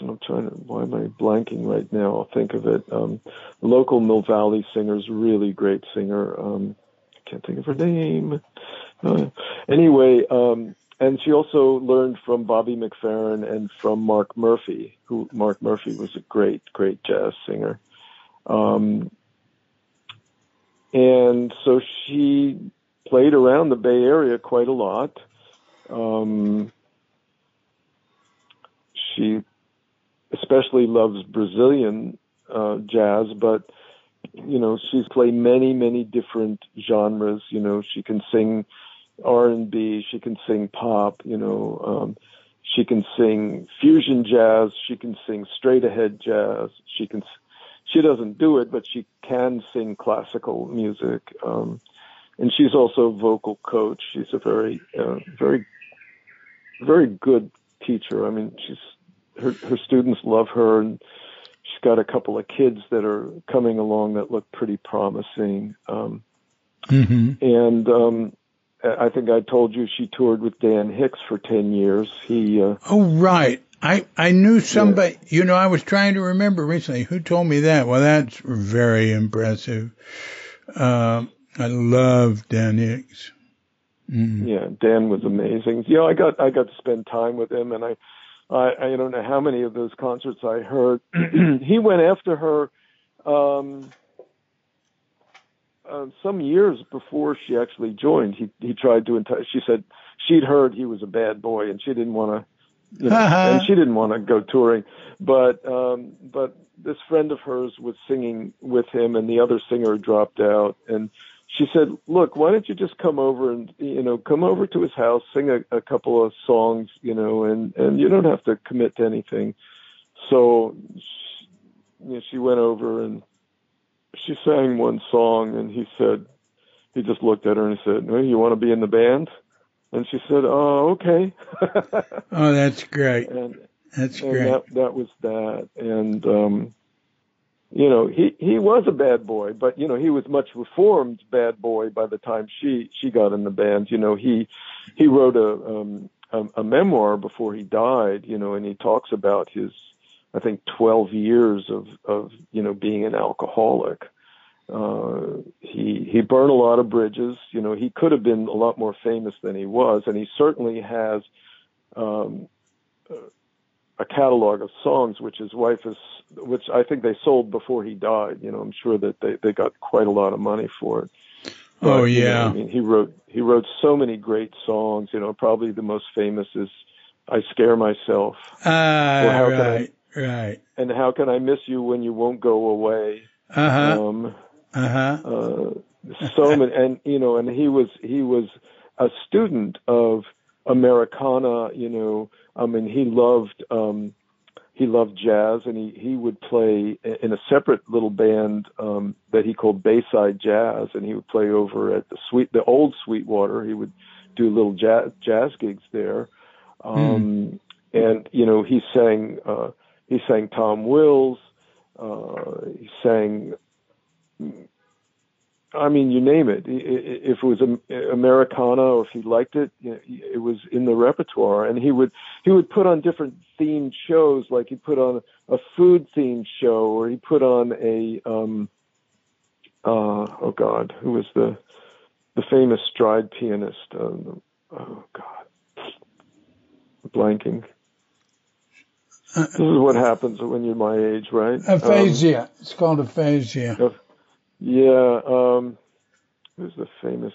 I'm trying to, why am I blanking right now? I'll think of it. Um, local Mill Valley singers, really great singer. Um, I can't think of her name. Uh, anyway, um, and she also learned from Bobby McFerrin and from Mark Murphy, who Mark Murphy was a great, great jazz singer. Um, and so she played around the Bay Area quite a lot. Um, she especially loves Brazilian uh, jazz, but, you know, she's played many, many different genres. You know, she can sing R and B, she can sing pop, you know, um, she can sing fusion jazz, she can sing straight ahead jazz, she can, she doesn't do it, but she can sing classical music. Um, and she's also a vocal coach. She's a very, uh, very, very good teacher. I mean, she's, Her, her students love her, and she's got a couple of kids that are coming along that look pretty promising. Um, mm-hmm. And um, I think I told you she toured with Dan Hicks for ten years. He uh, Oh, right. I, I knew somebody. Yeah. You know, I was trying to remember recently who told me that. Well, that's very impressive. Uh, I love Dan Hicks. Mm. Yeah, Dan was amazing. You know, I got I got to spend time with him, and I – I, I don't know how many of those concerts I heard. He went after her um, uh, some years before she actually joined. He he tried to entice. She said she'd heard he was a bad boy, and she didn't want to. You know, uh-huh. And she didn't want to go touring. But um, but this friend of hers was singing with him, and the other singer dropped out. And she said, "Look, why don't you just come over and, you know, come over to his house, sing a, a couple of songs, you know, and, and you don't have to commit to anything." So she, you know, she went over and she sang one song, and he said, he just looked at her and he said, "Well, you want to be in the band?" And she said, "Oh, okay." Oh, that's great. And, that's and great. That, that was that. And, um, you know, he, he was a bad boy, but, you know, he was much reformed bad boy by the time she, she got in the band. You know, he he wrote a, um, a a memoir before he died, you know, and he talks about his, I think, twelve years of, of you know, being an alcoholic. Uh, he he burned a lot of bridges. You know, he could have been a lot more famous than he was, and he certainly has um, a catalog of songs, which his wife is, which I think they sold before he died. You know, I'm sure that they, they got quite a lot of money for it. But, oh, yeah. You know, I mean, he wrote, he wrote so many great songs. You know, probably the most famous is I Scare Myself. Ah, uh, right, I, right. And How Can I Miss You When You Won't Go Away? Uh-huh. Um, uh-huh. Uh, so many, and, you know, and he was, he was a student of Americana, you know. I mean, he loved, um, He loved jazz, and he, he would play in a separate little band um, that he called Bayside Jazz, and he would play over at the sweet the old Sweetwater. He would do little jazz, jazz gigs there, um, mm. and you know he sang uh, He sang Tom Wills. Uh, he sang, I mean, you name it. If it was Americana or if he liked it, it was in the repertoire. And he would he would put on different themed shows, like he put on a food themed show, or he put on a um, uh, oh God, who was the the famous stride pianist? Um, oh God, blanking. This is what happens when you're my age, right? Aphasia. Um, it's called aphasia. Of, yeah. Um, who's the famous?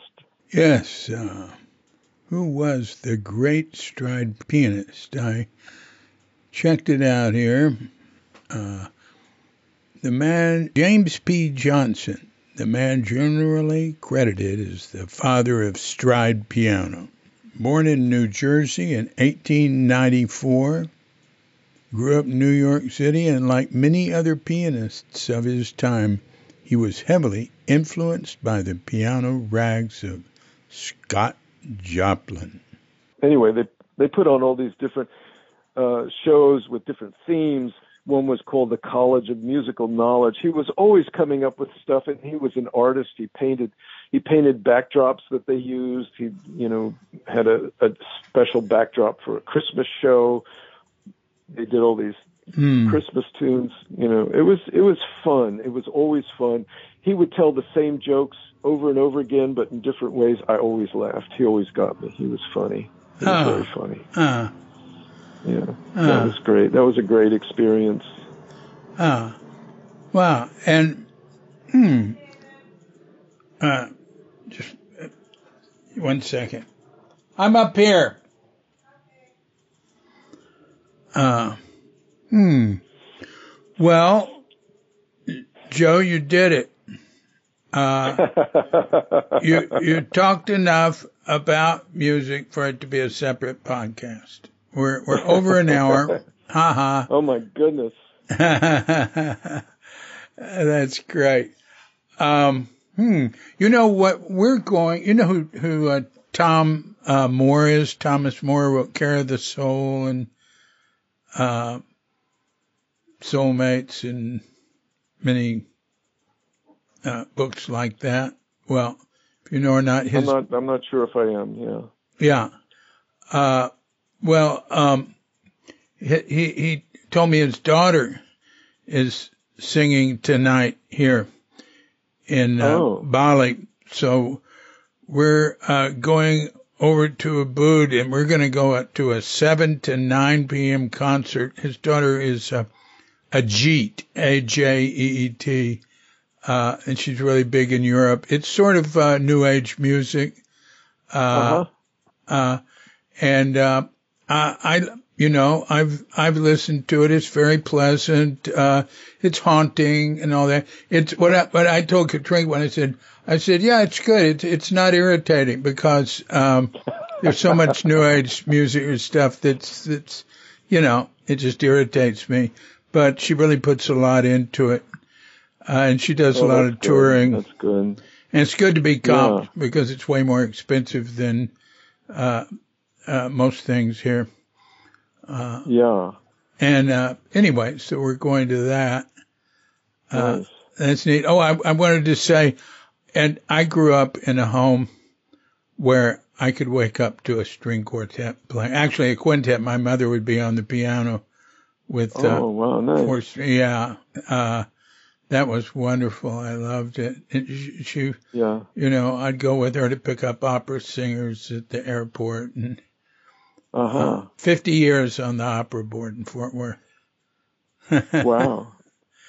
Yes. Uh, who was the great stride pianist? I checked it out here. Uh, the man, James P. Johnson, the man generally credited as the father of stride piano. Born in New Jersey in eighteen ninety-four, grew up in New York City, and like many other pianists of his time, he was heavily influenced by the piano rags of Scott Joplin. Anyway, they they put on all these different uh, shows with different themes. One was called the College of Musical Knowledge. He was always coming up with stuff, and he was an artist. He painted he painted backdrops that they used. He you know had a, a special backdrop for a Christmas show. They did all these mm. Christmas tunes, you know. It was it was fun. It was always fun. He would tell the same jokes over and over again, but in different ways. I always laughed. He always got me. He was funny. He was uh, very funny. Uh, yeah, uh, that was great. That was a great experience. Ah, uh, wow. And hmm, uh, just uh, one second. I'm up here. Uh, hmm. Well, Joe, you did it. Uh, you you talked enough about music for it to be a separate podcast. We're we're over an hour. Ha ha. Oh my goodness. That's great. Um, hmm. You know what we're going? You know who who uh, Tom uh, Moore is? Thomas Moore wrote "Care of the Soul" and Uh, Soulmates and many uh, books like that. Well, if you know or not, his. I'm not, I'm not sure if I am. Yeah. Yeah. Uh, well, um, he, he he told me his daughter is singing tonight here in uh, oh. Bali. So we're uh, going over to Ubud, and we're going to go up to a seven to nine p.m. concert. His daughter is uh, Ajit, A J E E T, uh, and she's really big in Europe. It's sort of uh, New Age music. Uh, uh-huh. uh, and uh, I, I, you know, I've I've listened to it. It's very pleasant. Uh, it's haunting and all that. It's what I, what I told Katrina when I said, I said, yeah, it's good. It's it's not irritating because um, there's so much New Age music and stuff that's, that's, you know, it just irritates me. But she really puts a lot into it. Uh, and she does oh, a lot of touring. Good. That's good. And it's good to be comped yeah. because it's way more expensive than uh, uh, most things here. Uh, yeah. And uh, anyway, so we're going to that. Uh, nice. That's neat. Oh, I, I wanted to say... And I grew up in a home where I could wake up to a string quartet playing. Actually, a quintet. My mother would be on the piano with. Oh, uh, wow, nice. Four, yeah, uh, that was wonderful. I loved it. And she, she, yeah. You know, I'd go with her to pick up opera singers at the airport. And uh-huh. uh, fifty years on the opera board in Fort Worth. Wow,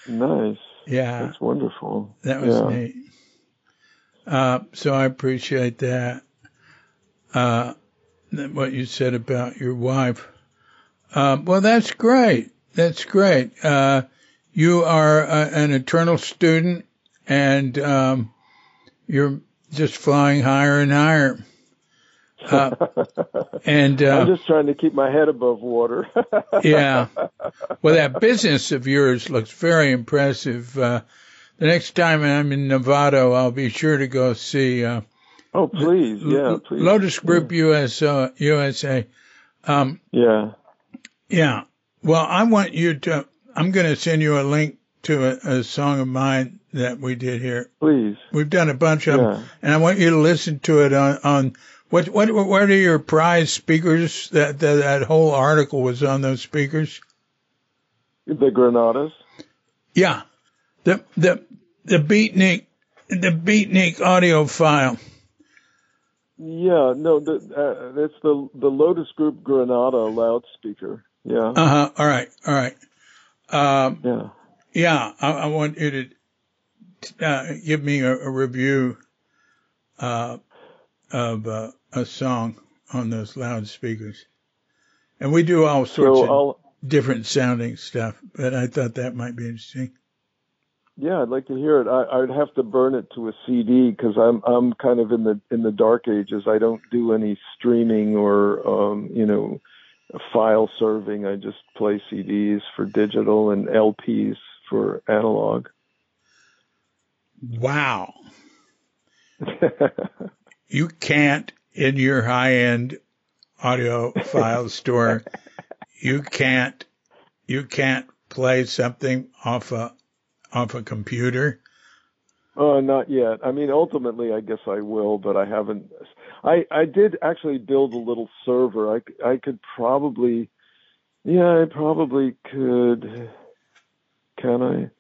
nice. Yeah, that's wonderful. That was yeah. neat. Uh, so I appreciate that, uh, what you said about your wife. Uh, well, that's great. That's great. Uh, you are a, an eternal student, and um, you're just flying higher and higher. Uh, and uh, I'm just trying to keep my head above water. Yeah. Well, that business of yours looks very impressive. Uh The next time I'm in Novato, I'll be sure to go see. Uh, oh, please, yeah, please. Lotus Group U S A. U S A. Um, yeah. Yeah. Well, I want you to I'm going to send you a link to a, a song of mine that we did here. Please. We've done a bunch of yeah. them, and I want you to listen to it on, on what, what, what are your prize speakers? That, that, that whole article was on those speakers. The Granadas? Yeah. The, the, the beatnik, the beatnik audio file. Yeah, no, the, uh, that's the, the Lotus Group Granada loudspeaker. Yeah. Uh huh. All right. All right. Um, yeah. Yeah. I, I want you to, uh, give me a, a review, uh, of, uh, a song on those loudspeakers. And we do all sorts so of I'll, different sounding stuff, but I thought that might be interesting. Yeah, I'd like to hear it. I, I'd have to burn it to a C D because I'm I'm kind of in the in the dark ages. I don't do any streaming or um, you know, file serving. I just play C Ds for digital and L Ps for analog. Wow, you can't in your high-end audio file store. You can't you can't play something off a. off a computer? Oh, uh, not yet. I mean, ultimately, I guess I will, but I haven't. I, I did actually build a little server. I, I could probably, yeah, I probably could. Can I?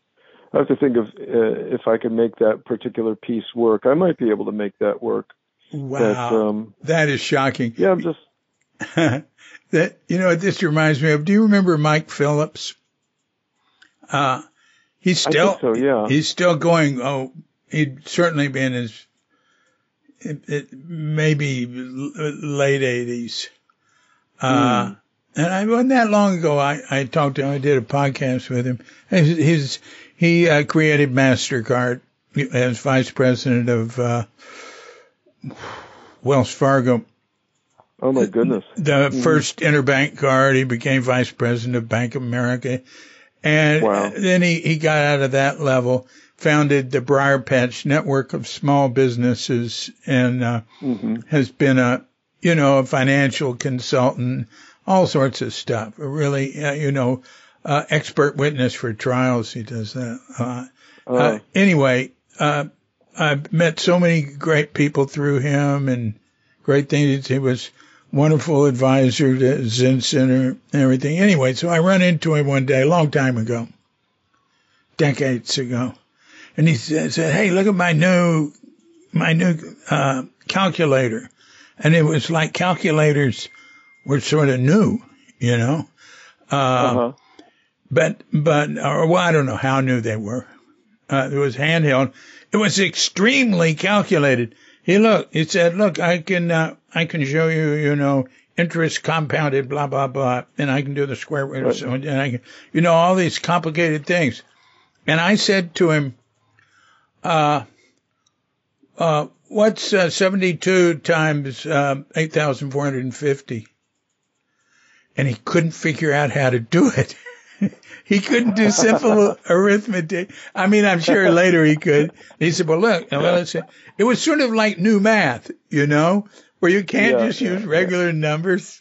I have to think of uh, if I can make that particular piece work. I might be able to make that work. Wow. But, um, that is shocking. Yeah, I'm just. that, you know, this reminds me of, do you remember Mike Phillips? Uh, He's still, I think so, yeah. He's still going. Oh, he'd certainly be in his it, it, maybe late eighties. Uh, mm. And I wasn't that long ago. I, I talked to him. I did a podcast with him. His, his he uh, created MasterCard as vice president of uh, Wells Fargo. Oh my goodness! The mm. first interbank card. He became vice president of Bank of America. And wow. then he, he got out of that level, founded the Briar Patch Network of small businesses, and uh, mm-hmm. has been a, you know, a financial consultant, all sorts of stuff. A really, uh, you know, uh, expert witness for trials. He does that. Uh, oh. uh, anyway, uh, I've met so many great people through him and great things. He was wonderful advisor to Zen Center and everything. Anyway, so I run into him one day, a long time ago, decades ago. And he said, hey, look at my new, my new, uh, calculator. And it was like calculators were sort of new, you know? Uh, uh-huh. but, but, or well, I don't know how new they were. Uh, it was handheld. It was extremely calculated. He looked, he said, look, I can, uh, I can show you, you know, interest compounded, blah, blah, blah, and I can do the square root or so, and I can, you know, all these complicated things. And I said to him, uh, uh, what's, uh, seventy-two times, um, uh, eight thousand four hundred fifty? And he couldn't figure out how to do it. He couldn't do simple arithmetic. I mean, I'm sure later he could. He said, well, look, it was sort of like new math, you know, where you can't yeah, just yeah, use regular yeah. numbers.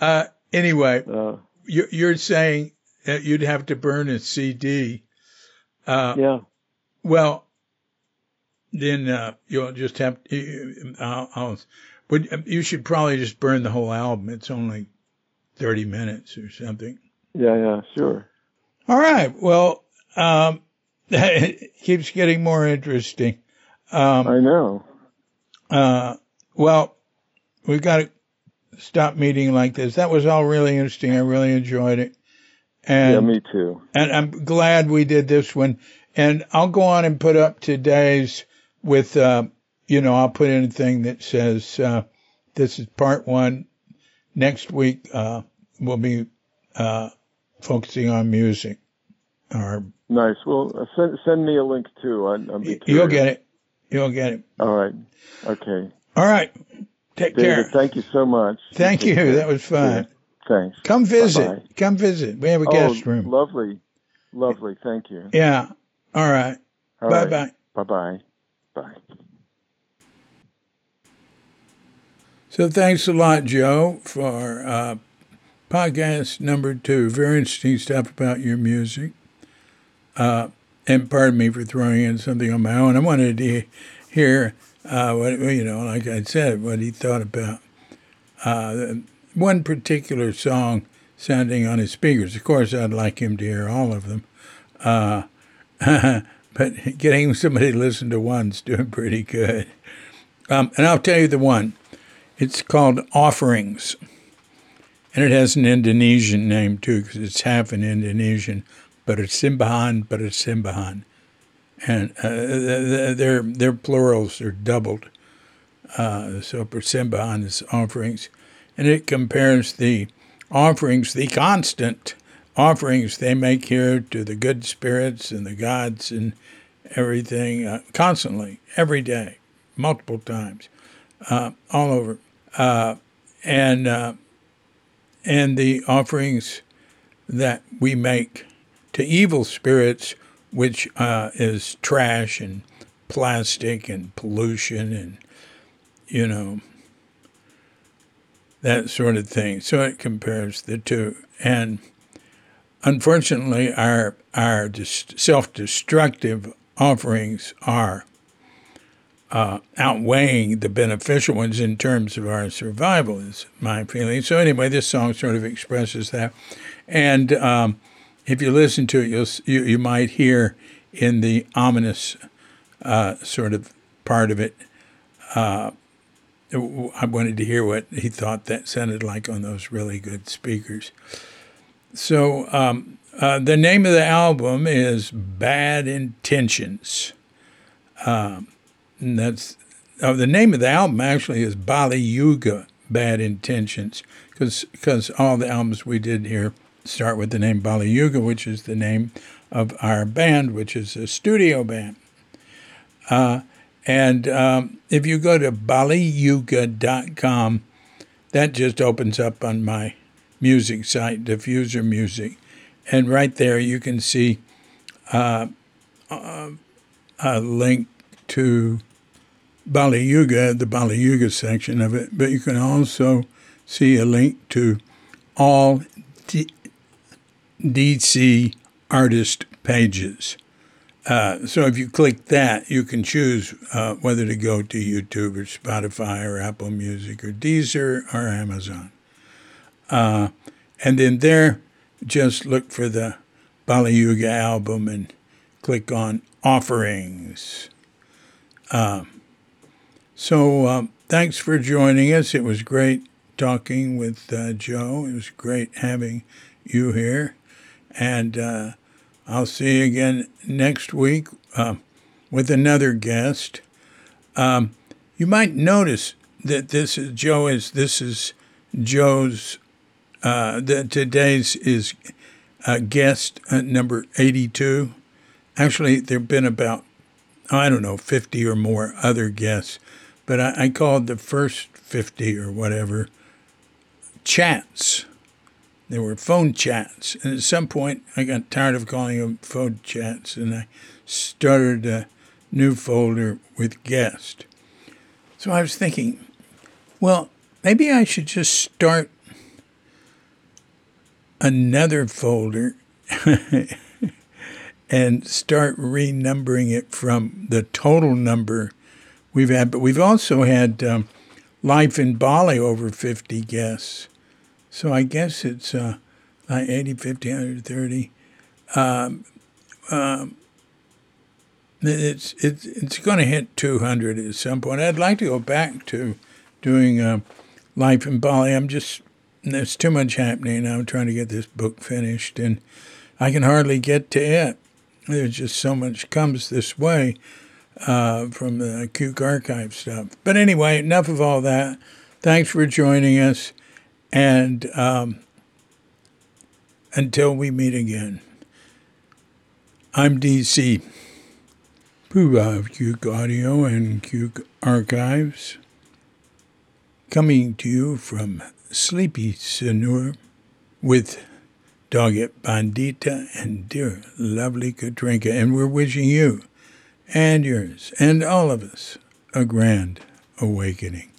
uh, anyway, uh, you, you're saying that you'd have to burn a C D. Uh, yeah. Well, then uh, you'll just have to, I'll, I'll, but you should probably just burn the whole album. It's only thirty minutes or something. Yeah, yeah, sure. All right. Well, um, it keeps getting more interesting. Um, I know. Uh, well, we've got to stop meeting like this. That was all really interesting. I really enjoyed it. And, yeah, me too. And I'm glad we did this one. And I'll go on and put up today's with, uh, you know, I'll put in a thing that says, uh, this is part one. Next week, uh, we'll be, uh, focusing on music. Or nice. Well, send, send me a link too. I, I'm you'll get it. You'll get it. All right. Okay. All right. Take David, care. Thank you so much. Thank you. That was fun. Yeah. Thanks. Come visit. Bye-bye. Come visit. We have a oh, guest room. Lovely. Lovely. Thank you. Yeah. All right. All bye right. bye. Bye bye. Bye. So thanks a lot, Joe, for uh, podcast number two. Very interesting stuff about your music. Uh, and pardon me for throwing in something on my own. I wanted to hear, uh, what you know, like I said, what he thought about uh, one particular song sounding on his speakers. Of course, I'd like him to hear all of them. Uh, but getting somebody to listen to one's doing pretty good. Um, and I'll tell you the one. It's called Offerings. And it has an Indonesian name, too, because it's half an Indonesian. But it's Simbahan, but it's Simbahan. And uh, their their plurals are doubled. Uh, so per Simbahan is offerings. And it compares the offerings, the constant offerings they make here to the good spirits and the gods and everything, uh, constantly, every day, multiple times, uh, all over. Uh, and uh, and the offerings that we make to evil spirits, which uh, is trash and plastic and pollution and, you know, that sort of thing. So it compares the two. And unfortunately, our our self-destructive offerings are uh, outweighing the beneficial ones in terms of our survival, is my feeling. So anyway, this song sort of expresses that. And um, if you listen to it, you'll, you you might hear in the ominous uh, sort of part of it. Uh, I wanted to hear what he thought that sounded like on those really good speakers. So um, uh, the name of the album is Bad Intentions. Um, and that's oh, the name of the album actually is Bali Yuga Bad Intentions, because because all the albums we did here start with the name Bali Yuga, which is the name of our band, which is a studio band. Uh, and um, if you go to bali yuga dot com, that just opens up on my music site, Diffuser Music. And right there you can see uh, uh, a link to Bali Yuga, the Bali Yuga section of it. But you can also see a link to all the D C artist pages. Uh, so if you click that, you can choose uh, whether to go to YouTube or Spotify or Apple Music or Deezer or Amazon. Uh, and then there, just look for the Bali Yuga album and click on Offerings. Uh, so um, thanks for joining us. It was great talking with uh, Joe. It was great having you here. And uh, I'll see you again next week uh, with another guest. Um, you might notice that this is Joe is this is Joe's uh, the, today's is uh, guest uh, number eighty-two. Actually, there've been about oh, I don't know fifty or more other guests, but I, I called the first fifty or whatever chats. There were phone chats, and at some point I got tired of calling them phone chats, and I started a new folder with guest. So I was thinking, well, maybe I should just start another folder and start renumbering it from the total number we've had. But we've also had um, Life in Bali over fifty guests. So I guess it's uh, like eighty, fifty, one thirty. Um, um, it's it's it's going to hit two hundred at some point. I'd like to go back to doing uh, Life in Bali. I'm just, there's too much happening. I'm trying to get this book finished, and I can hardly get to it. There's just so much comes this way uh, from the Cuke Archive stuff. But anyway, enough of all that. Thanks for joining us. And um, until we meet again, I'm D C Puba of Cuke Audio and Cuke Archives, coming to you from Sleepy Sanur with Doggett Bandita and dear lovely Katrinka. And we're wishing you and yours and all of us a grand awakening.